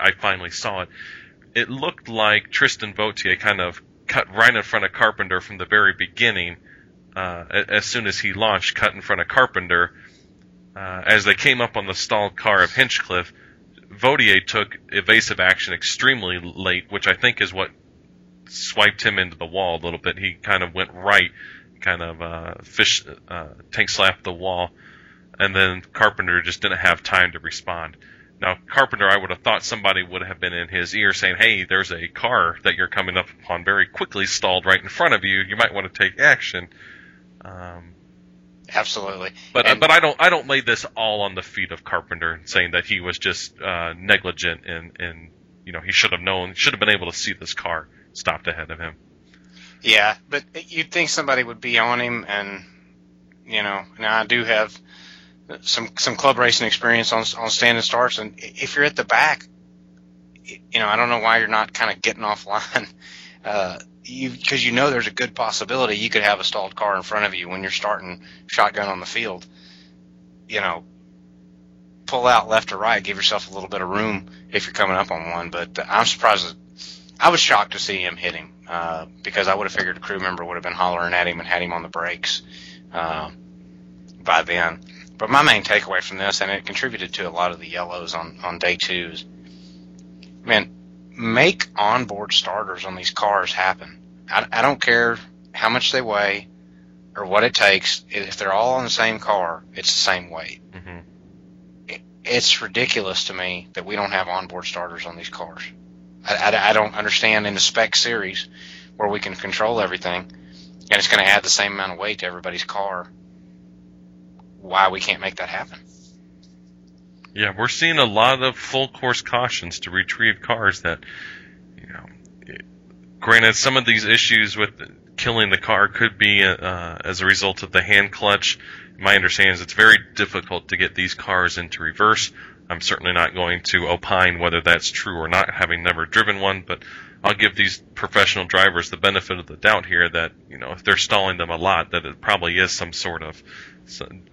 I finally saw it. It looked like Tristan Vautier kind of cut right in front of Carpenter from the very beginning. As soon as he launched, cut in front of Carpenter. As they came up on the stalled car of Hinchcliffe, Vautier took evasive action extremely late, which I think is what swiped him into the wall a little bit. He kind of went right, kind of tank slapped the wall, and then Carpenter just didn't have time to respond. Now, Carpenter, I would have thought somebody would have been in his ear saying, hey, there's a car that you're coming up upon very quickly stalled right in front of you. You might want to take action. Absolutely. But I don't lay this all on the feet of Carpenter, saying that he was just negligent and you know, he should have known, should have been able to see this car stopped ahead of him. Yeah, but you'd think somebody would be on him, and you know, now I do have some club racing experience on standing starts, and if you're at the back, you know, I don't know why you're not kind of getting offline. Because you know there's a good possibility you could have a stalled car in front of you when you're starting shotgun on the field. You know, pull out left or right, give yourself a little bit of room if you're coming up on one. But I'm surprised. I was shocked to see him hit him because I would have figured a crew member would have been hollering at him and had him on the brakes by then. But my main takeaway from this, and it contributed to a lot of the yellows on day two, is, man, make onboard starters on these cars happen. I don't care how much they weigh or what it takes. If they're all on the same car, it's the same weight. Mm-hmm. It's ridiculous to me that we don't have onboard starters on these cars. I don't understand in the spec series where we can control everything and it's going to add the same amount of weight to everybody's car, why we can't make that happen. Yeah, we're seeing a lot of full-course cautions to retrieve cars that, you know, granted, some of these issues with killing the car could be as a result of the hand clutch. My understanding is it's very difficult to get these cars into reverse. I'm certainly not going to opine whether that's true or not, having never driven one, but I'll give these professional drivers the benefit of the doubt here that, you know, if they're stalling them a lot, that it probably is some sort of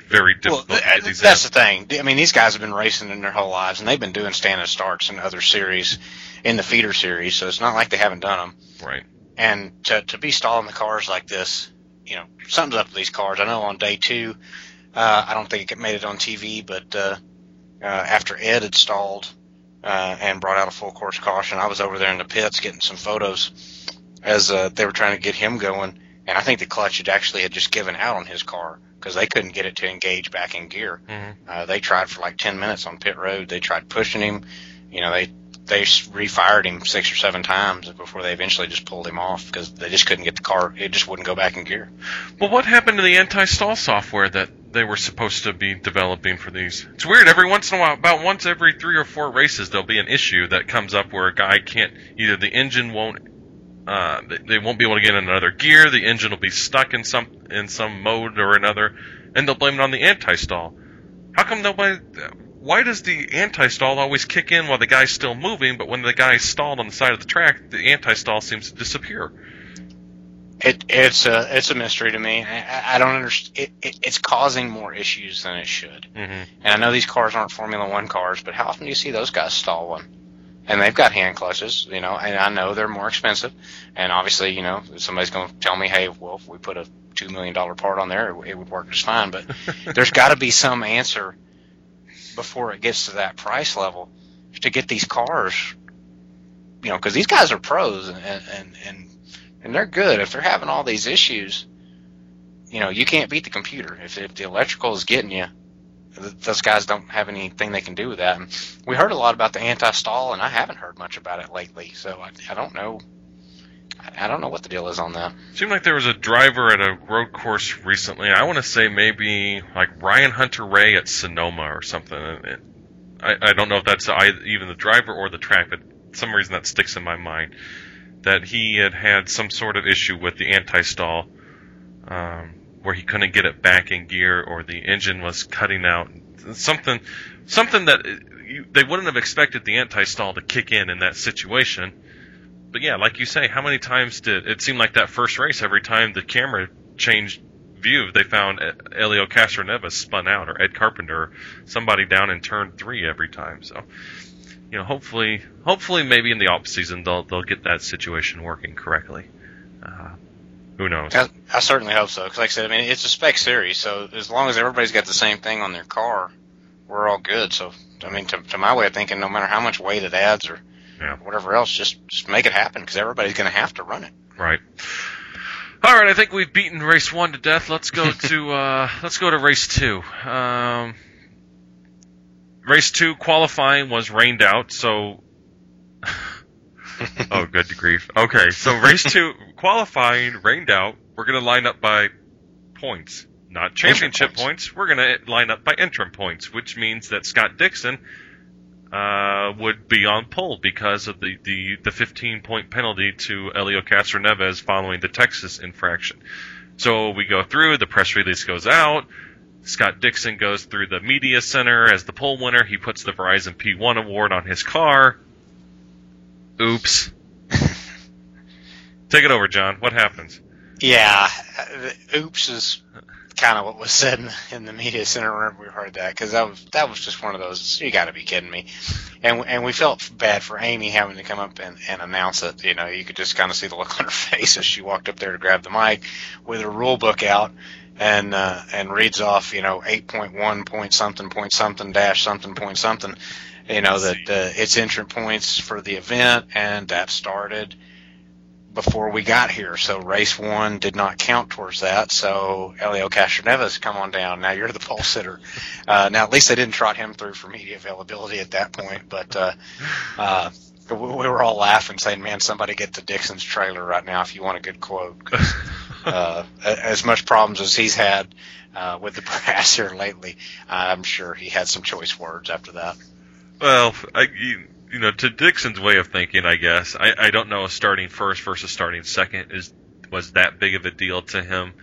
very difficult. Well, that's the thing. I mean, these guys have been racing in their whole lives, and they've been doing standing starts in other series, in the feeder series, so it's not like they haven't done them. Right. And to be stalling the cars like this, you know, something's up with these cars. I know on day two, I don't think it made it on TV, but after Ed had stalled, and brought out a full course caution, I was over there in the pits getting some photos as they were trying to get him going, and I think the clutch had just given out on his car because they couldn't get it to engage back in gear. Mm-hmm. They tried for like 10 minutes on pit road. They tried pushing him. You know, they refired him 6 or 7 times before they eventually just pulled him off because they just couldn't get the car. It just wouldn't go back in gear. Well, what happened to the anti-stall software that they were supposed to be developing for these? It's weird. Every once in a while, about once every 3 or 4 races, there'll be an issue that comes up where a guy can't, either the engine won't, they won't be able to get in another gear, the engine will be stuck in some mode or another, and they'll blame it on the anti-stall. How come nobody, why does the anti-stall always kick in while the guy's still moving, but when the guy's stalled on the side of the track, the anti-stall seems to disappear? It's a mystery to me. I don't understand. It's causing more issues than it should. Mm-hmm. And I know these cars aren't Formula One cars, but how often do you see those guys stall one? And they've got hand clutches, you know. And I know they're more expensive. And obviously, you know, somebody's going to tell me, hey, well, if we put a $2 million part on there, it would work just fine. But there's got to be some answer before it gets to that price level to get these cars, you know, because these guys are pros and they're good. If they're having all these issues, you know, you can't beat the computer. If the electrical is getting you, those guys don't have anything they can do with that. And we heard a lot about the anti-stall, and I haven't heard much about it lately. So I don't know. I don't know what the deal is on that. It seemed like there was a driver at a road course recently. I want to say maybe like Ryan Hunter-Reay at Sonoma or something. I don't know if that's even the driver or the track, but for some reason that sticks in my mind, that he had some sort of issue with the anti-stall where he couldn't get it back in gear or the engine was cutting out. Something that they wouldn't have expected the anti-stall to kick in that situation. But yeah, like you say, how many times did it seem like that first race, every time the camera changed view, they found Hélio Castroneves spun out, or Ed Carpenter, somebody down in turn three every time. So, you know, hopefully maybe in the off season they'll get that situation working correctly. Who knows? I certainly hope so. Because like I said, I mean, it's a spec series, so as long as everybody's got the same thing on their car, we're all good. So, I mean, to my way of thinking, no matter how much weight it adds or whatever else, just make it happen, because everybody's going to have to run it. Right. All right, I think we've beaten race one to death. Let's go to race two. Race two qualifying was rained out, so. Oh, good grief. Okay, so race two, qualifying, rained out. We're going to line up by points, not championship points. We're going to line up by interim points, which means that Scott Dixon would be on pole because of the 15-point penalty to Hélio Castroneves following the Texas infraction. So we go through, the press release goes out. Scott Dixon goes through the media center as the pole winner. He puts the Verizon P1 award on his car. Oops. Take it over, John. What happens? Yeah, oops is kind of what was said in the media center whenever we heard that, because that was just one of those, you got to be kidding me. And we felt bad for Amy having to come up and announce it. You know, you could just kind of see the look on her face as she walked up there to grab the mic with her rule book out and reads off, you know, 8.1 point something dash something point something. You know, that it's entrant points for the event, and that started before we got here. So race one did not count towards that. So Hélio Castroneves, come on down. Now you're the pole sitter. Now at least they didn't trot him through for media availability at that point. But we were all laughing, saying, "Man, somebody get to Dixon's trailer right now if you want a good quote." As much problems as he's had with the brass here lately, I'm sure he had some choice words after that. Well, you know, to Dixon's way of thinking, I guess, I don't know if starting first versus starting second was that big of a deal to him.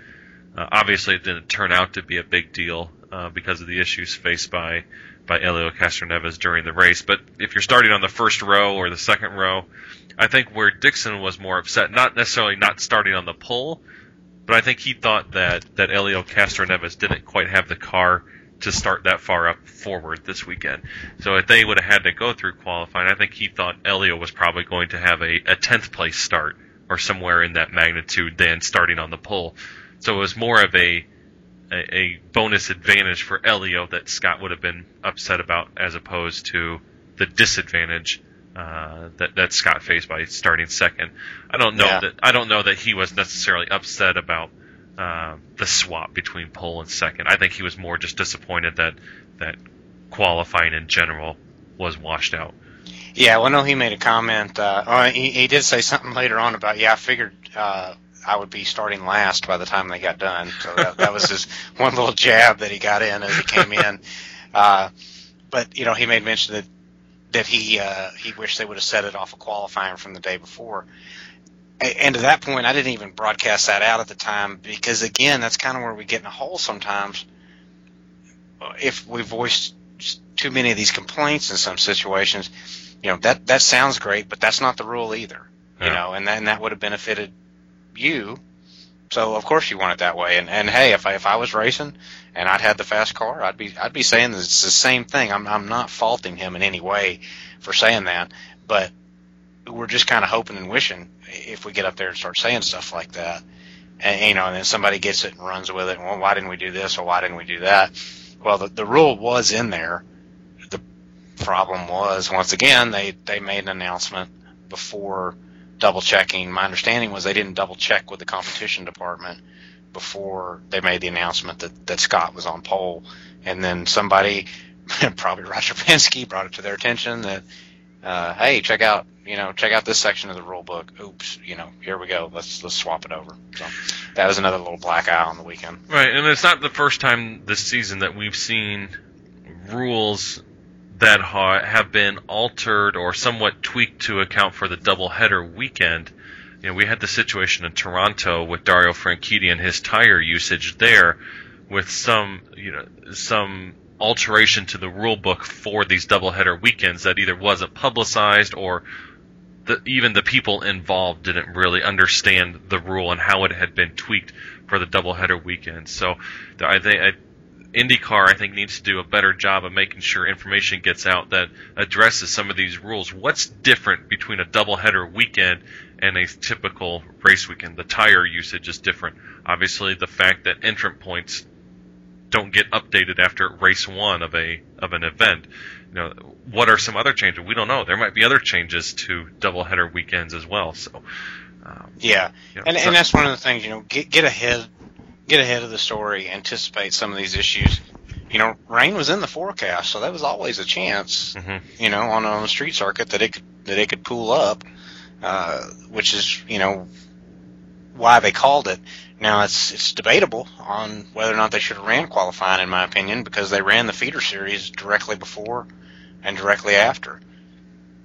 Obviously, it didn't turn out to be a big deal because of the issues faced by Hélio Castroneves during the race. But if you're starting on the first row or the second row, I think where Dixon was more upset, not necessarily not starting on the pole, but I think he thought that Hélio Castroneves didn't quite have the car to start that far up forward this weekend. So if they would have had to go through qualifying, I think he thought Hélio was probably going to have a 10th place start or somewhere in that magnitude than starting on the pole. So it was more of a bonus advantage for Hélio that Scott would have been upset about, as opposed to the disadvantage that Scott faced by starting second. I don't know that he was necessarily upset about the swap between pole and second. I think he was more just disappointed that qualifying in general was washed out. Yeah, well, no, he made a comment. He did say something later on about, I figured I would be starting last by the time they got done. So that was his one little jab that he got in as he came in. But, you know, he made mention that he wished they would have set it off of qualifying from the day before. And to that point, I didn't even broadcast that out at the time because, again, that's kind of where we get in a hole sometimes. If we voice too many of these complaints in some situations, you know, that sounds great, but that's not the rule either, you know, and that would have benefited you. So of course you want it that way. And hey, if I was racing and I'd had the fast car, I'd be saying that it's the same thing. I'm not faulting him in any way for saying that, but we're just kind of hoping and wishing if we get up there and start saying stuff like that, and, you know, and then somebody gets it and runs with it. And, well, why didn't we do this or why didn't we do that? Well, the rule was in there. The problem was, once again, they made an announcement before double checking. My understanding was they didn't double check with the competition department before they made the announcement that Scott was on pole. And then somebody, probably Roger Penske, brought it to their attention that, hey, check out this section of the rule book. Oops, you know, here we go. Let's swap it over. So that was another little black eye on the weekend. Right, and it's not the first time this season that we've seen rules that have been altered or somewhat tweaked to account for the doubleheader weekend. You know, we had the situation in Toronto with Dario Franchitti and his tire usage there, with some alteration to the rule book for these doubleheader weekends that either wasn't publicized or even the people involved didn't really understand the rule and how it had been tweaked for the doubleheader weekend. So I think IndyCar, I think, needs to do a better job of making sure information gets out that addresses some of these rules. What's different between a doubleheader weekend and a typical race weekend? The tire usage is different. Obviously, the fact that entrant points don't get updated after race one of an event. You know, what are some other changes? We don't know. There might be other changes to doubleheader weekends as well. So, yeah, you know, and that's one of the things. You know, get ahead of the story, anticipate some of these issues. You know, rain was in the forecast, so that was always a chance. Mm-hmm. You know, on a street circuit that it could pool up, which is, you know, why they called it. Now, it's debatable on whether or not they should have ran qualifying, in my opinion, because they ran the feeder series directly before and directly after.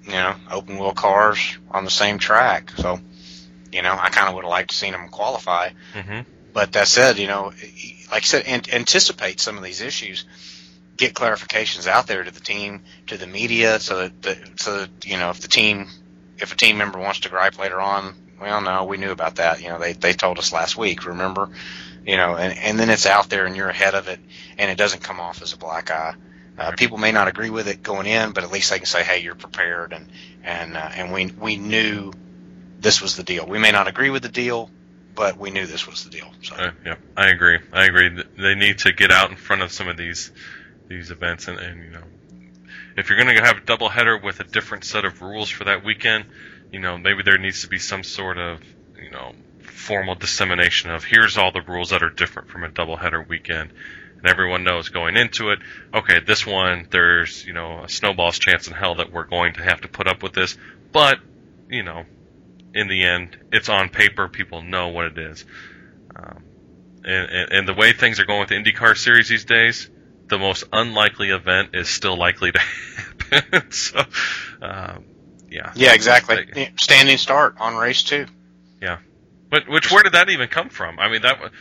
You know, open-wheel cars on the same track. So, you know, I kind of would have liked to have seen them qualify. Mm-hmm. But that said, you know, like I said, anticipate some of these issues. Get clarifications out there to the team, to the media, so that you know, if a team member wants to gripe later on, well, no, we knew about that. You know, they told us last week, remember? You know, and then it's out there and you're ahead of it, and it doesn't come off as a black eye. People may not agree with it going in, but at least they can say, hey, you're prepared, and we knew this was the deal. We may not agree with the deal, but we knew this was the deal. So. Yeah, I agree. They need to get out in front of some of these events, and you know, if you're going to have a doubleheader with a different set of rules for that weekend, you know, maybe there needs to be some sort of, you know, formal dissemination of here's all the rules that are different from a doubleheader weekend. And everyone knows going into it, okay, this one, there's, you know, a snowball's chance in hell that we're going to have to put up with this. But, you know, in the end, it's on paper. People know what it is. And the way things are going with the IndyCar series these days, the most unlikely event is still likely to happen. So, Yeah, exactly. Yeah, standing start on race two. Yeah, but where did that even come from? I mean, that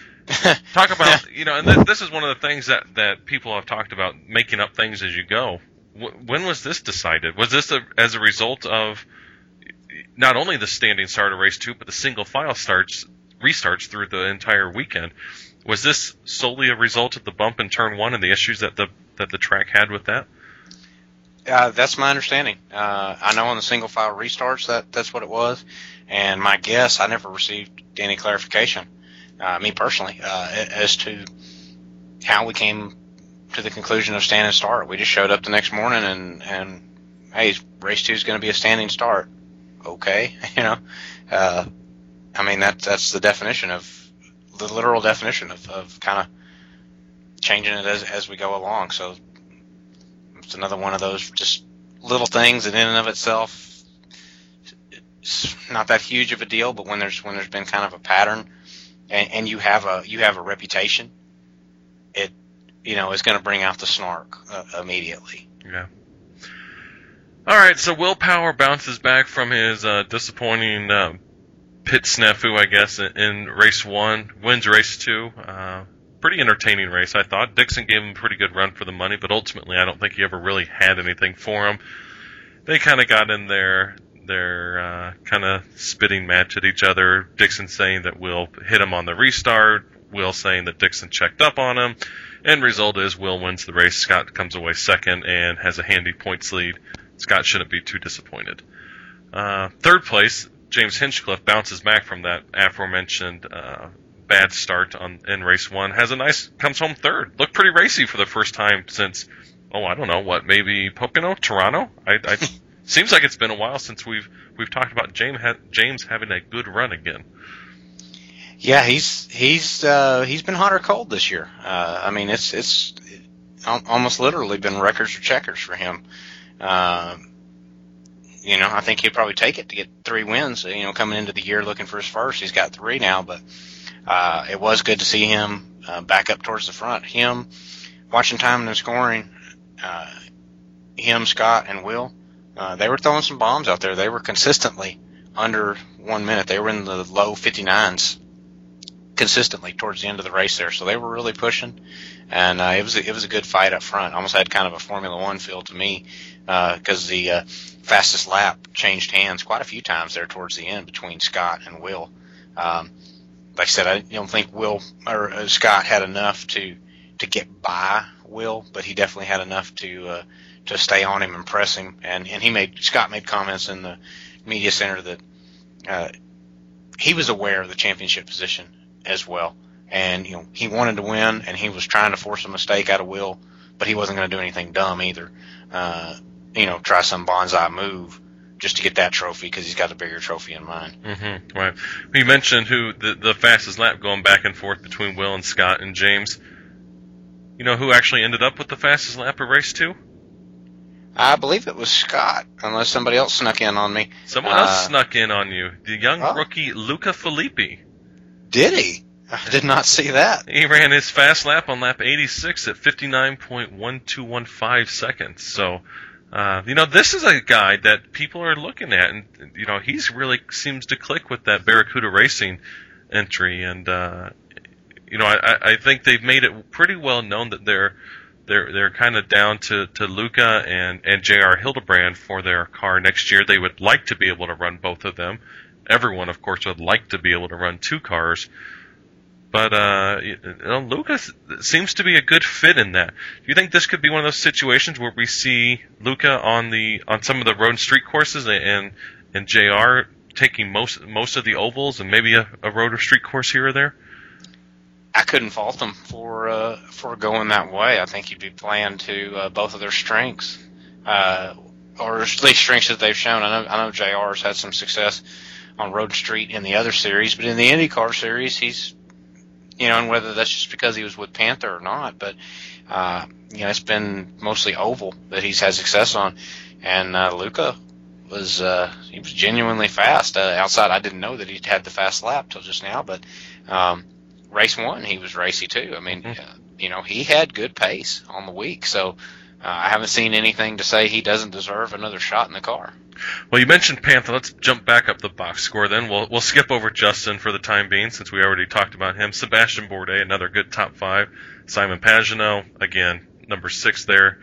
talk about, you know, and this is one of the things that people have talked about, making up things as you go. When was this decided? Was this as a result of not only the standing start of race two, but the single file restarts through the entire weekend? Was this solely a result of the bump in turn one and the issues that the track had with that? That's my understanding. I know on the single file restarts that's what it was, and my guess, I never received any clarification, me personally, as to how we came to the conclusion of standing start. We just showed up the next morning and hey, race two is going to be a standing start. Okay, you know, I mean that's the definition of the literal definition of kind of changing it as we go along. So. It's another one of those just little things that in and of itself it's not that huge of a deal, but when there's been kind of a pattern and you have a reputation, it, you know, is going to bring out the snark immediately. Yeah. All right, so Will Power bounces back from his disappointing pit snafu, I guess, in race one, wins race two. Pretty entertaining race, I thought. Dixon gave him a pretty good run for the money, but ultimately I don't think he ever really had anything for him. They kind of got in their kind of spitting match at each other. Dixon saying that Will hit him on the restart, Will saying that Dixon checked up on him. End result is Will wins the race. Scott comes away second and has a handy points lead. Scott shouldn't be too disappointed. Third place, James Hinchcliffe bounces back from that aforementioned bad start in race one, comes home third. Looked pretty racy for the first time since, I don't know, maybe Pocono, Toronto? I seems like it's been a while since we've talked about James having a good run again. Yeah, he's been hot or cold this year. I mean, it's almost literally been records or checkers for him. You know, I think he'd probably take it to get 3 wins. You know, coming into the year looking for his first, he's got 3 now, but. It was good to see him back up towards the front. Him, watching timing and scoring, him, Scott, and Will, they were throwing some bombs out there. They were consistently under 1 minute. They were in the low 59s consistently towards the end of the race there. So they were really pushing, and it was a good fight up front. Almost had kind of a Formula One feel to me, because the fastest lap changed hands quite a few times there towards the end between Scott and Will. Like I said, I don't think Will or Scott had enough to get by Will, but he definitely had enough to stay on him and press him. And Scott made comments in the media center that he was aware of the championship position as well. And, you know, he wanted to win, and he was trying to force a mistake out of Will, but he wasn't going to do anything dumb either. You know, try some bonsai move just to get that trophy, because he's got a bigger trophy in mind. Mm-hmm. Right. You mentioned the fastest lap going back and forth between Will and Scott and James. You know who actually ended up with the fastest lap of race two? I believe it was Scott, unless somebody else snuck in on me. Someone else snuck in on you. The young rookie Luca Filippi. Did he? I did not see that. He ran his fast lap on lap 86 at 59.1215 seconds. So, you know, this is a guy that people are looking at, and, you know, he's really seems to click with that Barracuda Racing entry. And, you know, I think they've made it pretty well known that they're kind of down to Luca and J.R. Hildebrand for their car next year. They would like to be able to run both of them. Everyone, of course, would like to be able to run two cars. But Luca seems to be a good fit in that. Do you think this could be one of those situations where we see Luca on some of the road and street courses and J.R. taking most of the ovals and maybe a road or street course here or there? I couldn't fault them for going that way. I think he'd be playing to both of their strengths, or at least strengths that they've shown. I know JR's had some success on road street in the other series, but in the IndyCar series, he's, you know, and whether that's just because he was with Panther or not, but you know, it's been mostly oval that he's had success on, and Luca was he was genuinely fast. Outside, I didn't know that he'd had the fast lap till just now, but. Race one, he was racy too. I mean, you know, he had good pace on the week, so I haven't seen anything to say he doesn't deserve another shot in the car. Well, you mentioned Panther. Let's jump back up the box score then. We'll skip over Justin for the time being since we already talked about him. Sebastien Bourdais, another good top five. Simon Pagenaud, again, number 6 there.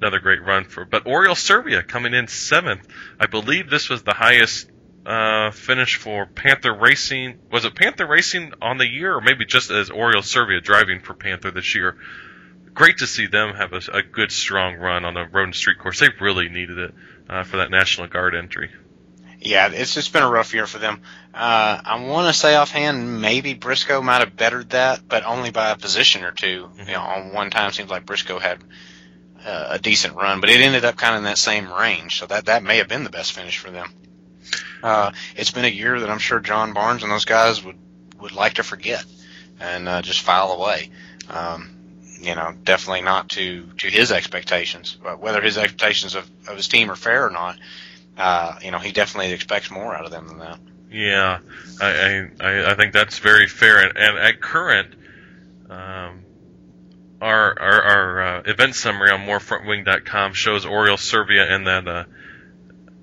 Another great run. But Oriol Serbia coming in 7th. I believe this was the highest finish for Panther Racing. Was it Panther Racing on the year, or maybe just as Oriol Serbia driving for Panther this year? Great to see them have a good, strong run on the road and street course. They really needed it for that National Guard entry. Yeah, it's been a rough year for them. I want to say offhand maybe Briscoe might have bettered that, but only by a position or two. Mm-hmm. You know, on one time, it seems like Briscoe had a decent run, but it ended up kind of in that same range, so that may have been the best finish for them. It's been a year that I'm sure John Barnes and those guys would like to forget and just file away. You know, definitely not to his expectations. But whether his expectations of his team are fair or not, you know, he definitely expects more out of them than that. Yeah, I think that's very fair. And at current, our event summary on morefrontwing.com shows Oriol Serbia in that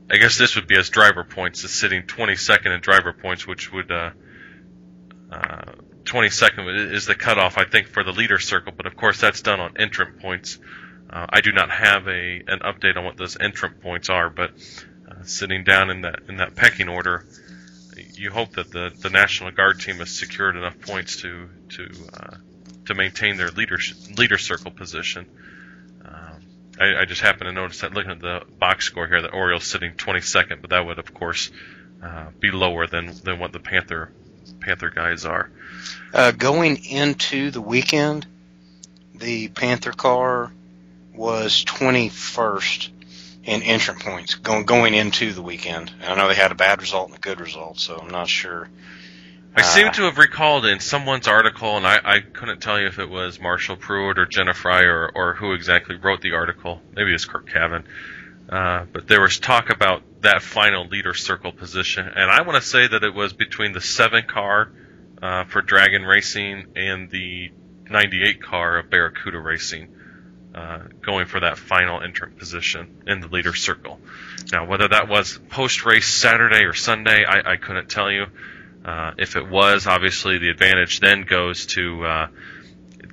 I guess this would be as driver points, is sitting 22nd in driver points, which would 22nd is the cutoff, I think, for the leader circle. But of course, that's done on entrant points. I do not have an update on what those entrant points are, but sitting down in that pecking order, you hope that the National Guard team has secured enough points to maintain their leader circle position. I just happened to notice that looking at the box score here that Oriole's sitting 22nd, but that would, of course, be lower than what the Panther guys are. Going into the weekend, the Panther car was 21st in entrant points going into the weekend. And I know they had a bad result and a good result, so I'm not sure. I seem to have recalled in someone's article, and I couldn't tell you if it was Marshall Pruitt or Jenna Fry or who exactly wrote the article. Maybe it was Kirk Cavan. But there was talk about that final leader circle position, and I want to say that it was between the 7 car for Dragon Racing and the 98 car of Barracuda Racing going for that final entrant position in the leader circle. Now, whether that was post-race Saturday or Sunday, I couldn't tell you. If it was, obviously the advantage then goes to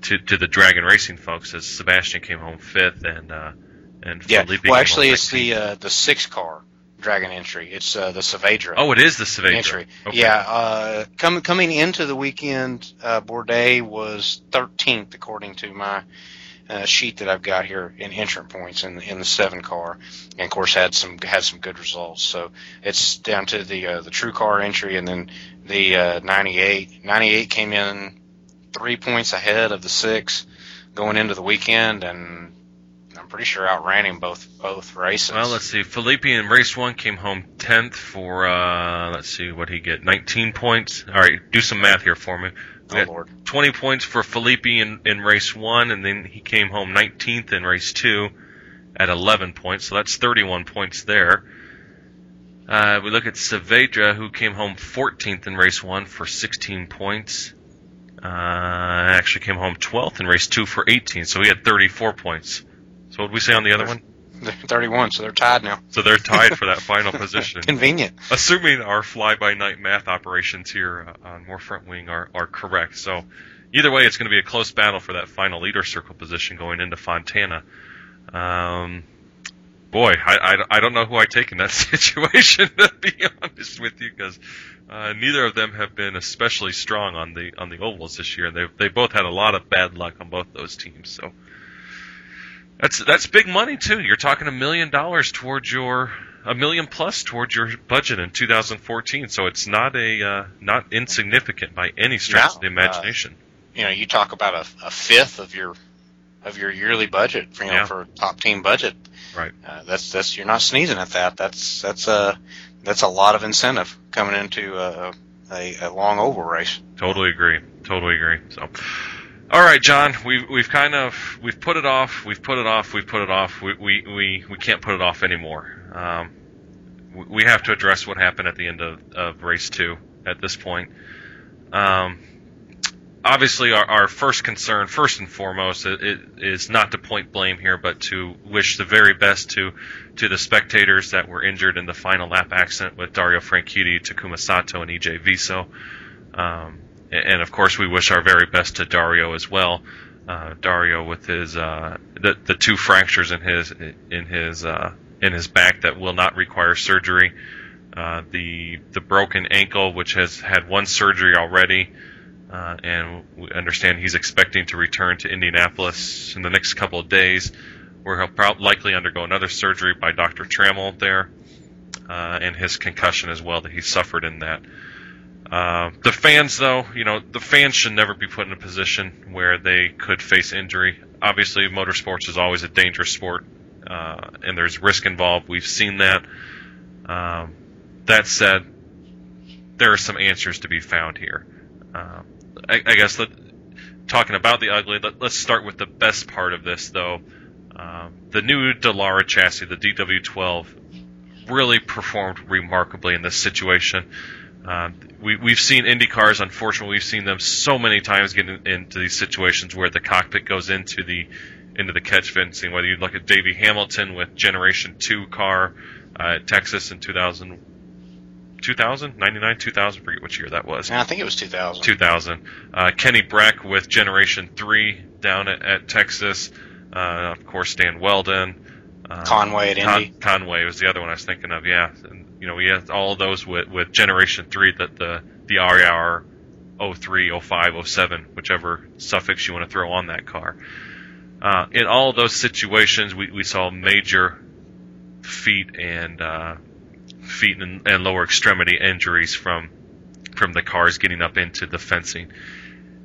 the Dragon Racing folks, as Sebastian came home fifth and Felipe came home 19th. Well, actually, it's the sixth car Dragon entry. It's the Saavedra. Oh, it is the Saavedra entry. Okay. Yeah. Coming into the weekend, Bourdais was 13th according to my sheet that I've got here in entrant points in the seven car, and of course had some good results. So it's down to the true car entry, and then the 98. 98 came in 3 points ahead of the six going into the weekend, and I'm pretty sure outran him both races. Well, let's see. Felipe in race one came home 10th for let's see what he get 19 points. All right, do some math here for me. Oh, Lord. 20 points for Felipe in race 1, and then he came home 19th in race 2 at 11 points, so that's 31 points there. We look at Saavedra, who came home 14th in race 1 for 16 points. Actually came home 12th in race 2 for 18, so he had 34 points. So what did we say on the other one? 31, so they're tied now. So they're tied for that final position. Convenient. Assuming our fly-by-night math operations here on More Front Wing are correct. So either way, it's going to be a close battle for that final leader circle position going into Fontana. I don't know who I take in that situation, to be honest with you, because neither of them have been especially strong on the ovals this year. They both had a lot of bad luck on both those teams, so... That's big money too. You're talking $1 million towards $1 million plus towards your budget in 2014. So it's not not insignificant by any stretch of the imagination. You talk about a fifth of your yearly budget for top team budget. Right. That's you're not sneezing at that. That's a lot of incentive coming into a long oval race. Totally agree. So. All right, John, we've put it off. We can't put it off anymore. We have to address what happened at the end of race two at this point. Obviously, our first concern, first and foremost, is not to point blame here, but to wish the very best to the spectators that were injured in the final lap accident with Dario Franchitti, Takuma Sato, and EJ Viso. And, of course, we wish our very best to Dario as well. Dario with his the two fractures in his back that will not require surgery. The broken ankle, which has had one surgery already, and we understand he's expecting to return to Indianapolis in the next couple of days, where he'll likely undergo another surgery by Dr. Trammell there, and his concussion as well that he suffered in that. The fans, though, the fans should never be put in a position where they could face injury. Obviously, motorsports is always a dangerous sport, and there's risk involved. We've seen that. That said, there are some answers to be found here. I guess talking about the ugly, let's start with the best part of this, though. The new Dallara chassis, the DW12, really performed remarkably in this situation. We've seen Indy cars, unfortunately, we've seen them so many times get into these situations where the cockpit goes into the catch fencing. Whether you look at Davey Hamilton with Generation 2 car at Texas in 2000, forget which year that was. I think it was 2000. Kenny Breck with Generation 3 down at Texas. Of course, Stan Weldon. Conway at Indy. Conway was the other one I was thinking of, yeah. And, we had all of those with Generation 3, that the RER 03, 05, 07, whichever suffix you want to throw on that car. In all of those situations, we saw major feet and lower extremity injuries from the cars getting up into the fencing.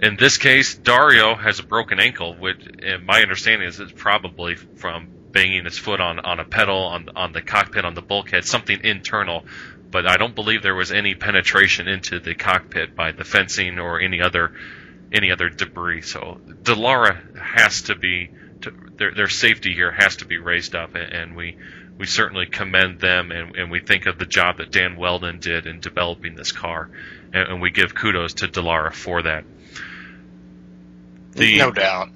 In this case, Dario has a broken ankle, which, in my understanding, is it's probably from banging his foot on a pedal, on the cockpit, on the bulkhead, something internal. But I don't believe there was any penetration into the cockpit by the fencing or any other debris. So Dallara has to be, their safety here has to be raised up, and we certainly commend them, and we think of the job that Dan Weldon did in developing this car, and we give kudos to Dallara for that. No doubt.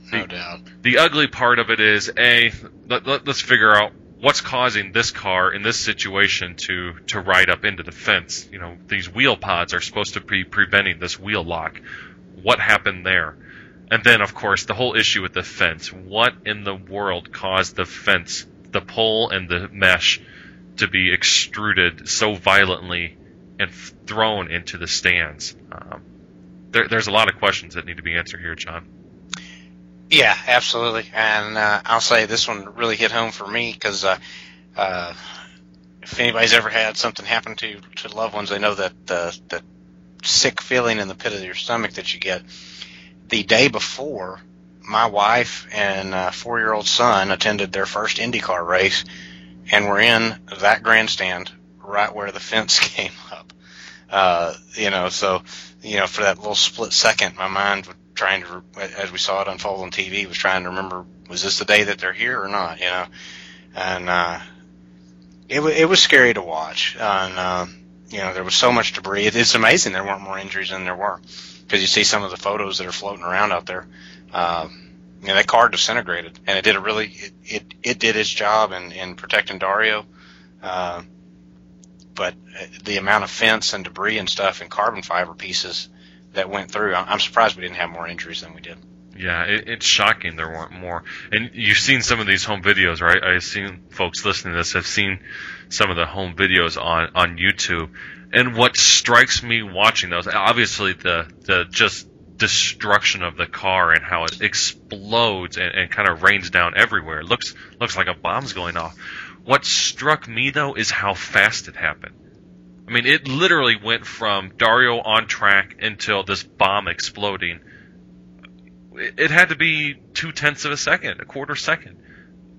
The ugly part of it is, let's figure out what's causing this car in this situation to ride up into the fence? You know, these wheel pods are supposed to be preventing this wheel lock. What happened there? And then, of course, the whole issue with the fence. What in the world caused the fence, the pole and the mesh, to be extruded so violently and thrown into the stands? There's a lot of questions that need to be answered here, John. Yeah, absolutely. And I'll say this one really hit home for me because if anybody's ever had something happen to loved ones, they know that the sick feeling in the pit of your stomach that you get. The day before, my wife and four-year-old son attended their first IndyCar race and were in that grandstand right where the fence came up. So for that little split second, my mind would trying to, as we saw it unfold on TV, was trying to remember, was this the day that they're here or not, you know? And it was scary to watch. And, there was so much debris. It's amazing there weren't more injuries than there were, because you see some of the photos that are floating around out there. That car disintegrated, and it did it did its job in protecting Dario. But the amount of fence and debris and stuff and carbon fiber pieces that went through, I'm surprised we didn't have more injuries than we did. Yeah, it's shocking there weren't more. And you've seen some of these home videos, right? I assume folks listening to this have seen some of the home videos on YouTube. And what strikes me watching those, obviously the just destruction of the car and how it explodes and kind of rains down everywhere. It looks like a bomb's going off. What struck me, though, is how fast it happened. I mean, it literally went from Dario on track until this bomb exploding. It had to be 0.2 of a second, a quarter second.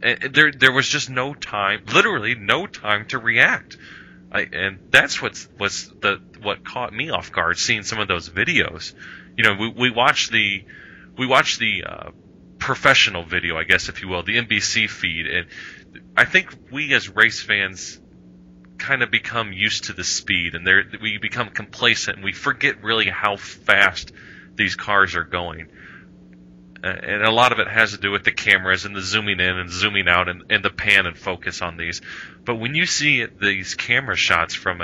And there was just no time, literally no time to react. And that's what caught me off guard, seeing some of those videos. You know, we watched the professional video, I guess, if you will, the NBC feed, and I think we as race fans kind of become used to the speed, and we become complacent, and we forget really how fast these cars are going. And a lot of it has to do with the cameras and the zooming in and zooming out and the pan and focus on these. But when you see these camera shots from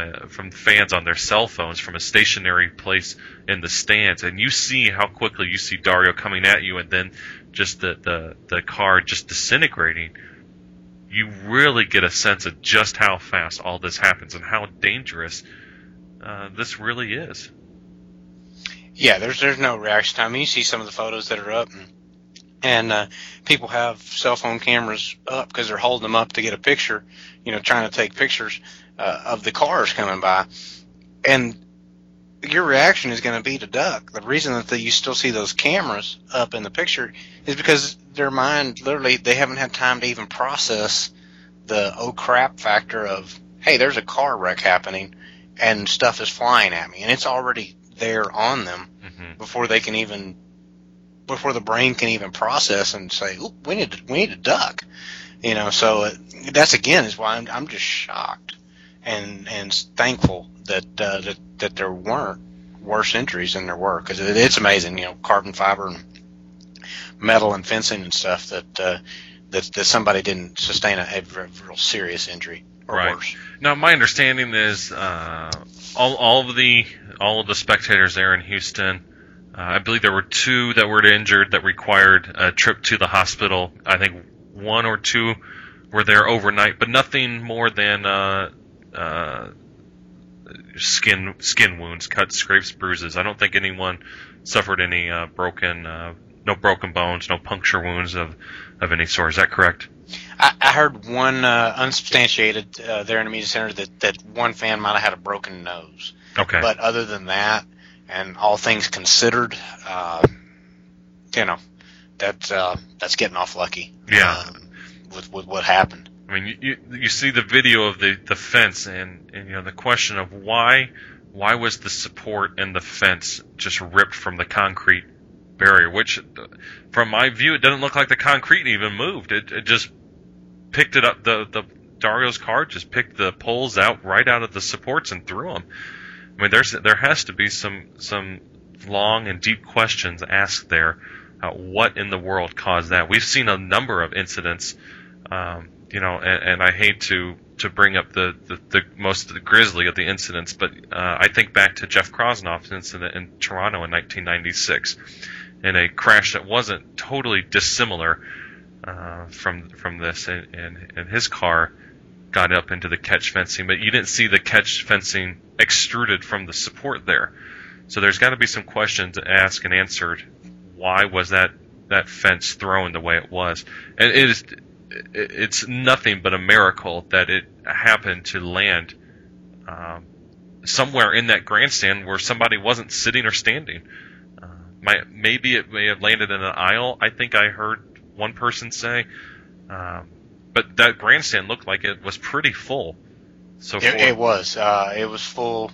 fans on their cell phones from a stationary place in the stands, and you see how quickly you see Dario coming at you and then just the car just disintegrating, you really get a sense of just how fast all this happens and how dangerous this really is. Yeah, there's no reaction time. I mean, you see some of the photos that are up, and people have cell phone cameras up because they're holding them up to get a picture, you know, trying to take pictures of the cars coming by. And your reaction is going to be to duck. The reason that you still see those cameras up in the picture is because their mind, literally, they haven't had time to even process the oh crap factor of, hey, there's a car wreck happening and stuff is flying at me. And it's already there on them before they can even, before the brain can even process and say, ooh, we need to duck. You know, so that's, again, is why I'm just shocked and thankful that there weren't worse injuries than there were, because it's amazing, you know, carbon fiber and metal and fencing and stuff that somebody didn't sustain a real serious injury or right. worse. Now, my understanding is all of the spectators there in Houston, I believe there were two that were injured that required a trip to the hospital. I think one or two were there overnight, but nothing more than skin wounds, cuts, scrapes, bruises. I don't think anyone suffered any no broken bones, no puncture wounds of any sort. Is that correct? I heard one unsubstantiated there in the media center that one fan might have had a broken nose. Okay. But other than that, and all things considered, that's getting off lucky. Yeah. With what happened. I mean, you see the video of the fence and you know, the question of why was the support and the fence just ripped from the concrete barrier, which from my view, it doesn't look like the concrete even moved. It just picked it up. The Dario's car just picked the poles out right out of the supports and threw them. I mean, there has to be some long and deep questions asked there. What in the world caused that? We've seen a number of incidents you know, and I hate to bring up the most of the grisly of the incidents, but I think back to Jeff Krosnoff's incident in Toronto in 1996 in a crash that wasn't totally dissimilar from this, and his car got up into the catch fencing, but you didn't see the catch fencing extruded from the support there. So there's got to be some questions asked and answered. Why was that fence thrown the way it was? And it's nothing but a miracle that it happened to land somewhere in that grandstand where somebody wasn't sitting or standing. Maybe it may have landed in an aisle, I think I heard one person say. But that grandstand looked like it was pretty full. So it was. It was full.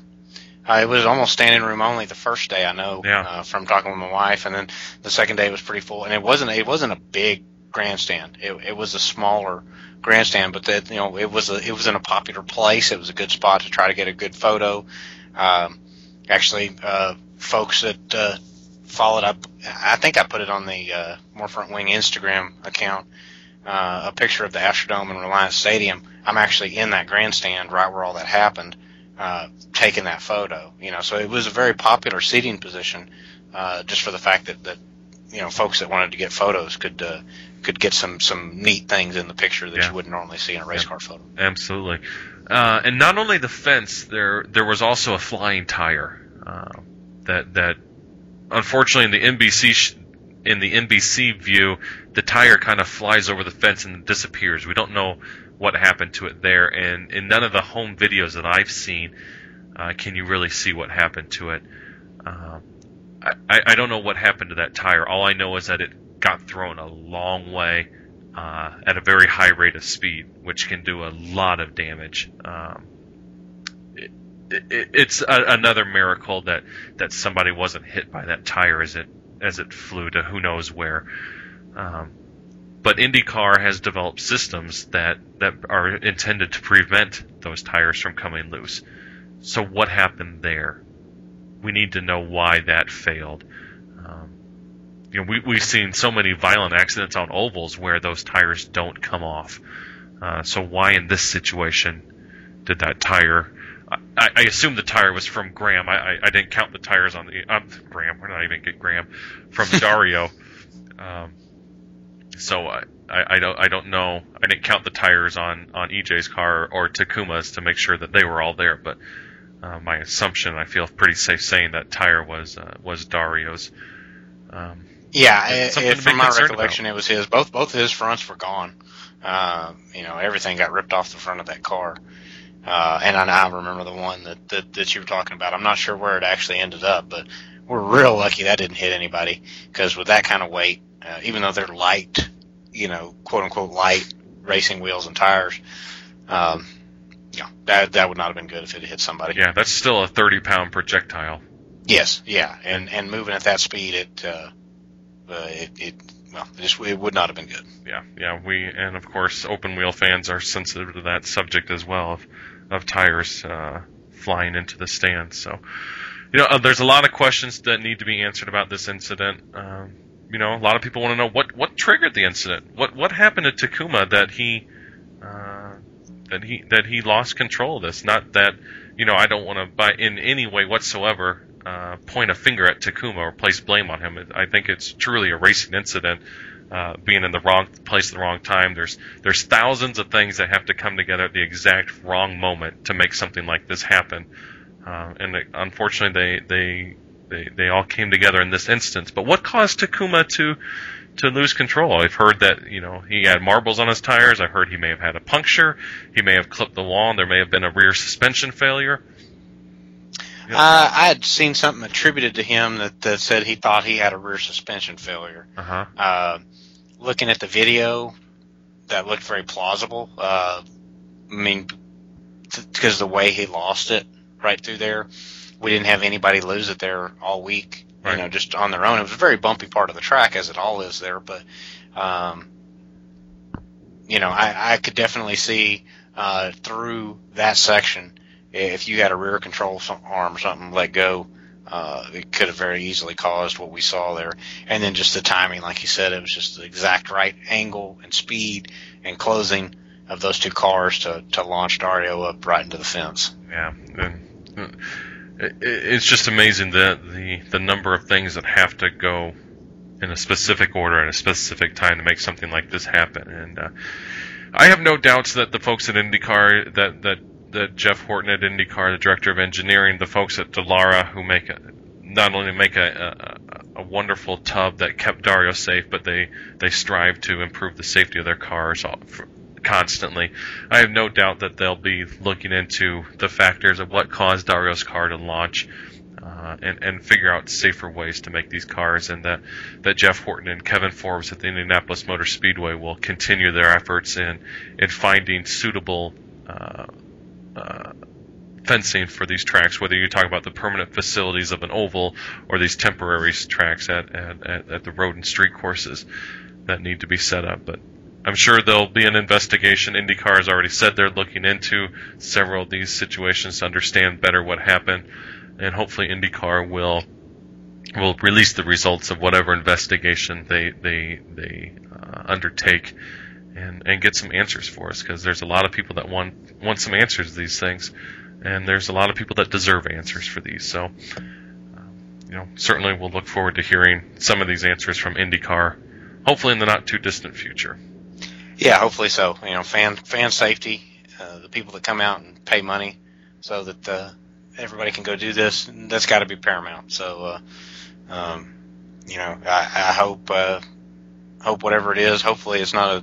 It was almost standing room only the first day, I know, from talking with my wife, and then the second day was pretty full. And it wasn't a big grandstand. It was a smaller grandstand, but that, you know, it was in a popular place. It was a good spot to try to get a good photo. Actually, folks that followed up, I think I put it on the More Front Wing Instagram account. A picture of the Astrodome and Reliance Stadium. I'm actually in that grandstand right where all that happened, taking that photo. You know, so it was a very popular seating position, just for the fact that you know, folks that wanted to get photos could get some neat things in the picture that you wouldn't normally see in a race car photo. Absolutely, and not only the fence, there was also a flying tire that unfortunately in the NBC. In the NBC view, the tire kind of flies over the fence and disappears. We don't know what happened to it there, and in none of the home videos that I've seen can you really see what happened to it. I don't know what happened to that tire. All I know is that it got thrown a long way at a very high rate of speed, which can do a lot of damage. It's another miracle that somebody wasn't hit by that tire as it flew to who knows where. But IndyCar has developed systems that are intended to prevent those tires from coming loose. So what happened there? We need to know why that failed. You know, we've seen so many violent accidents on ovals where those tires don't come off. So why in this situation did that tire... I assume the tire was from Graham. I didn't count the tires on the Graham. We're not even getting Graham from Dario. So I don't know. I didn't count the tires on EJ's car or Takuma's to make sure that they were all there. But my assumption, I feel pretty safe saying that tire was Dario's. From my recollection, it was his. Both his fronts were gone. You know, everything got ripped off the front of that car. And I remember the one that you were talking about. I'm not sure where it actually ended up, but we're real lucky that didn't hit anybody, because with that kind of weight, even though they're light, you know, quote-unquote light racing wheels and tires, that would not have been good if it hit somebody. Yeah, that's still a 30-pound projectile. Yes, yeah, and moving at that speed, it would not have been good. Yeah, and of course, open-wheel fans are sensitive to that subject as well, of tires flying into the stand. So, you know, there's a lot of questions that need to be answered about this incident. You know, a lot of people want to know what triggered the incident. What happened to Takuma that he lost control of this? Not that, you know, I don't want to by in any way whatsoever point a finger at Takuma or place blame on him. I think it's truly a racing incident. Being in the wrong place at the wrong time. There's thousands of things that have to come together at the exact wrong moment to make something like this happen. And unfortunately, they all came together in this instance. But what caused Takuma to lose control? I've heard that, you know, he had marbles on his tires. I heard he may have had a puncture. He may have clipped the wall, and there may have been a rear suspension failure. Yep. I had seen something attributed to him that said he thought he had a rear suspension failure. Uh-huh. Looking at the video, that looked very plausible. I mean, because the way he lost it right through there, we didn't have anybody lose it there all week, right. You know, just on their own. It was a very bumpy part of the track, as it all is there, but, you know, I could definitely see through that section. If you had a rear control arm or something let go, it could have very easily caused what we saw there. And then just the timing, like you said, it was just the exact right angle and speed and closing of those two cars to launch Dario up right into the fence. Yeah, and it's just amazing the number of things that have to go in a specific order and a specific time to make something like this happen. And I have no doubts that the folks at IndyCar, that Jeff Horton at IndyCar, the director of engineering, the folks at Dallara who make a wonderful tub that kept Dario safe, but they strive to improve the safety of their cars constantly. I have no doubt that they'll be looking into the factors of what caused Dario's car to launch and figure out safer ways to make these cars, and that Jeff Horton and Kevin Forbes at the Indianapolis Motor Speedway will continue their efforts in finding suitable fencing for these tracks, whether you talk about the permanent facilities of an oval or these temporary tracks at the road and street courses that need to be set up. But I'm sure there'll be an investigation. IndyCar has already said they're looking into several of these situations to understand better what happened, and hopefully IndyCar will release the results of whatever investigation they undertake and get some answers for us, because there's a lot of people that want some answers to these things. And there's a lot of people that deserve answers for these. So, certainly we'll look forward to hearing some of these answers from IndyCar, hopefully in the not-too-distant future. Yeah, hopefully so. Fan safety, the people that come out and pay money so that everybody can go do this, that's got to be paramount. So, I hope whatever it is, hopefully it's not a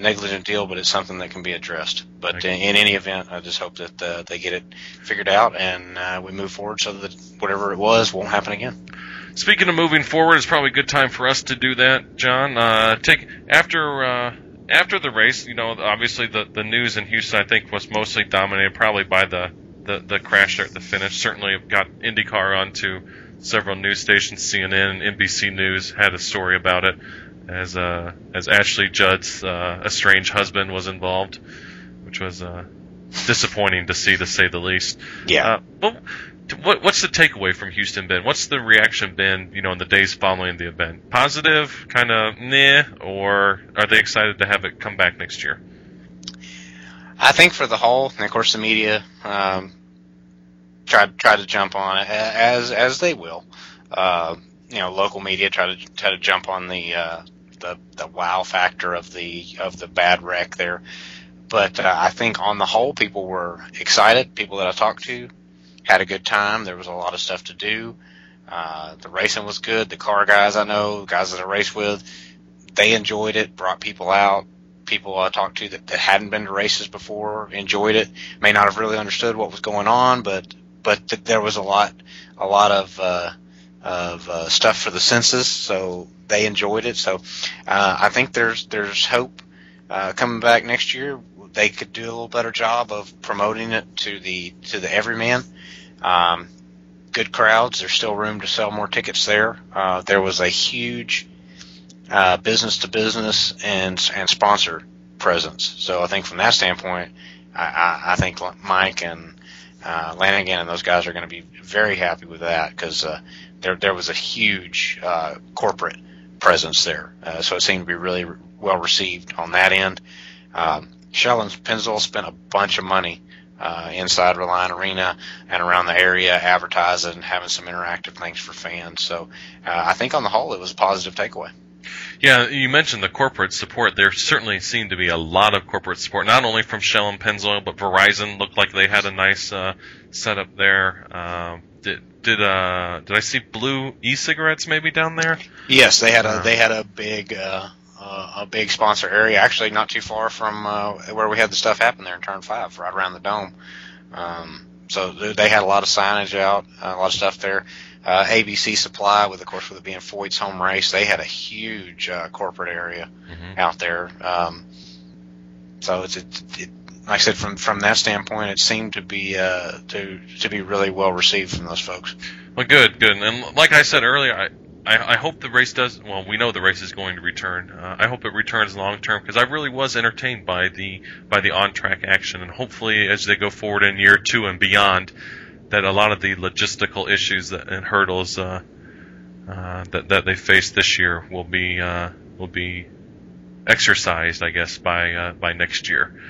negligent deal, but it's something that can be addressed. But in any event, I just hope that they get it figured out and we move forward so that whatever it was won't happen again. Speaking of moving forward, it's probably a good time for us to do that, John. After the race, obviously the news in Houston, I think, was mostly dominated probably by the crash there at the finish. Certainly got IndyCar onto several news stations. CNN and NBC News had a story about it, as Ashley Judd's estranged husband was involved, which was disappointing to see, to say the least. Yeah. But what's the takeaway from Houston, Ben? What's the reaction been, in the days following the event? Positive, kind of meh, or are they excited to have it come back next year? I think for the whole, and of course the media tried to jump on it, as they will. Local media try to jump on the wow factor of the bad wreck there, but I think on the whole people were excited. People that I talked to had a good time. There was a lot of stuff to do. The racing was good. The car guys I know, guys that I race with, they enjoyed it. Brought people out. People I talked to that hadn't been to races before enjoyed it. May not have really understood what was going on, but there was a lot of stuff for the census, so they enjoyed it. So I think there's hope coming back next year. They could do a little better job of promoting it to the everyman. Good crowds. There's still room to sell more tickets there. There was a huge business to business and sponsor presence. So I think from that standpoint, I think Mike and Lanigan and those guys are going to be very happy with that, because there was a huge corporate presence there, so it seemed to be really well received on that end. Shell and Penzoil spent a bunch of money inside Reliant Arena and around the area advertising and having some interactive things for fans. So I think on the whole it was a positive takeaway. Yeah, you mentioned the corporate support. There certainly seemed to be a lot of corporate support, not only from Shell and Pennzoil, but Verizon looked like they had a nice setup there. Did I see Blue e-cigarettes maybe down there? Yes, they had a big a big sponsor area, actually not too far from where we had the stuff happen there in Turn 5, right around the dome. So they had a lot of signage out, a lot of stuff there. ABC Supply, with it being Foyt's home race, they had a huge corporate area out there. So it's like I said, from that standpoint, it seemed to be to be really well received from those folks. Well, good, and like I said earlier, I hope the race does. Well, we know the race is going to return. I hope it returns long term, because I really was entertained by the on track action, and hopefully as they go forward in year two and beyond, that a lot of the logistical issues and hurdles that they face this year will be exercised, I guess, by next year.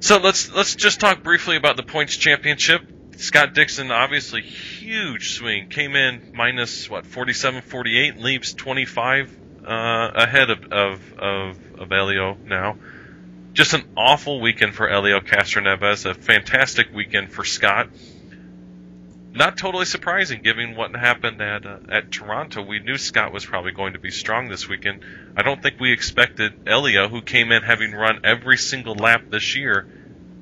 So let's just talk briefly about the points championship. Scott Dixon, obviously, huge swing. Came in minus, 47-48, leaves 25 ahead of Hélio now. Just an awful weekend for Hélio Castroneves, a fantastic weekend for Scott. Not totally surprising, given what happened at Toronto. We knew Scott was probably going to be strong this weekend. I don't think we expected Hélio, who came in having run every single lap this year,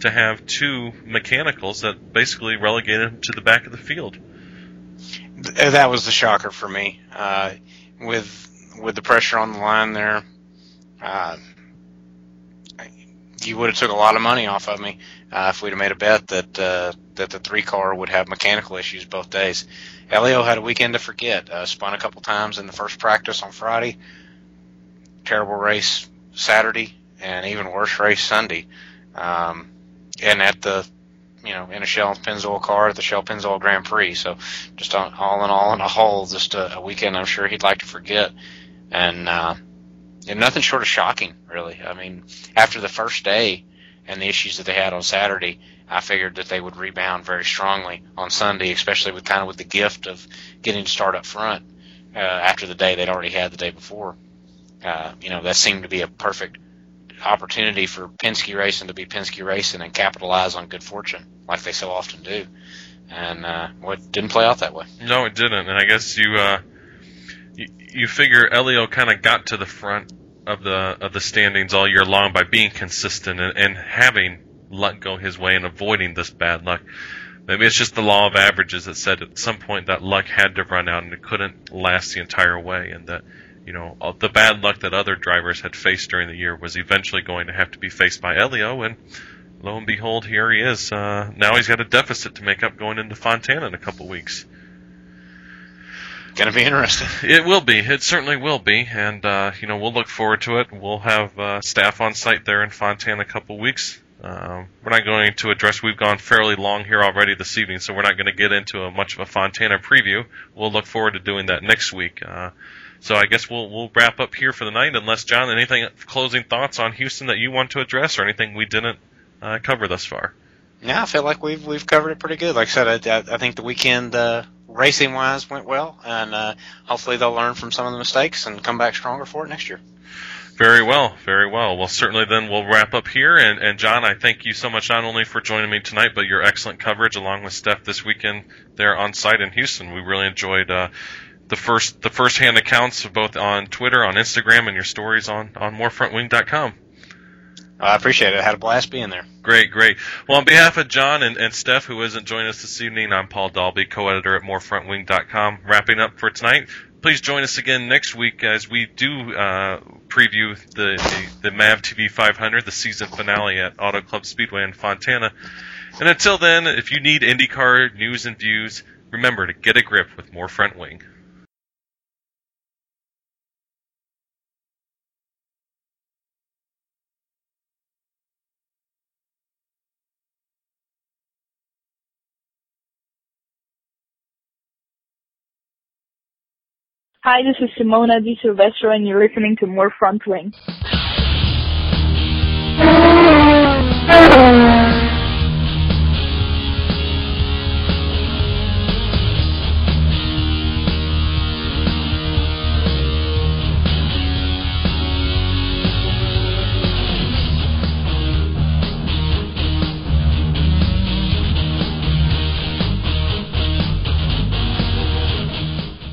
to have two mechanicals that basically relegated him to the back of the field. That was the shocker for me. With the pressure on the line there, you would have took a lot of money off of me if we'd have made a bet that the three car would have mechanical issues both days. Hélio had a weekend to forget. Spun a couple times in the first practice on Friday. Terrible race Saturday, and even worse race Sunday. And at the, in a Shell Pennzoil car at the Shell Pennzoil Grand Prix. So just all in a whole, just a weekend I'm sure he'd like to forget. And nothing short of shocking, really. I mean, after the first day and the issues that they had on Saturday, I figured that they would rebound very strongly on Sunday, especially with the gift of getting to start up front after the day they'd already had the day before. That seemed to be a perfect opportunity for Penske Racing to be Penske Racing and capitalize on good fortune like they so often do, and it didn't play out that way. No, it didn't. And I guess you figure Hélio kind of got to the front of the standings all year long by being consistent and having luck go his way and avoiding this bad luck. Maybe it's just the law of averages that said at some point that luck had to run out and it couldn't last the entire way, and that the bad luck that other drivers had faced during the year was eventually going to have to be faced by Hélio, and lo and behold, here he is. Now he's got a deficit to make up going into Fontana in a couple weeks. Going to be interesting. It will be. It certainly will be, and we'll look forward to it. We'll have staff on site there in Fontana a couple weeks. We're not going to address, we've gone fairly long here already this evening, so we're not going to get into much of a Fontana preview. We'll look forward to doing that next week. So I guess we'll wrap up here for the night, unless, John, anything closing thoughts on Houston that you want to address or anything we didn't cover thus far? Yeah, I feel like we've covered it pretty good. Like I said, I think the weekend racing-wise went well, and hopefully they'll learn from some of the mistakes and come back stronger for it next year. Very well, very well. Well, certainly then we'll wrap up here. And John, I thank you so much not only for joining me tonight, but your excellent coverage along with Steph this weekend there on site in Houston. We really enjoyed the first hand accounts both on Twitter, on Instagram, and your stories on morefrontwing.com. I appreciate it. I had a blast being there. Great. Well, on behalf of John and Steph, who isn't joining us this evening, I'm Paul Dalby, co-editor at morefrontwing.com. Wrapping up for tonight. Please join us again next week as we do preview the MAV TV 500, the season finale at Auto Club Speedway in Fontana. And until then, if you need IndyCar news and views, remember to get a grip with More Front Wing. Hi, this is Simona Di Silvestro, and you're listening to More Front Wing.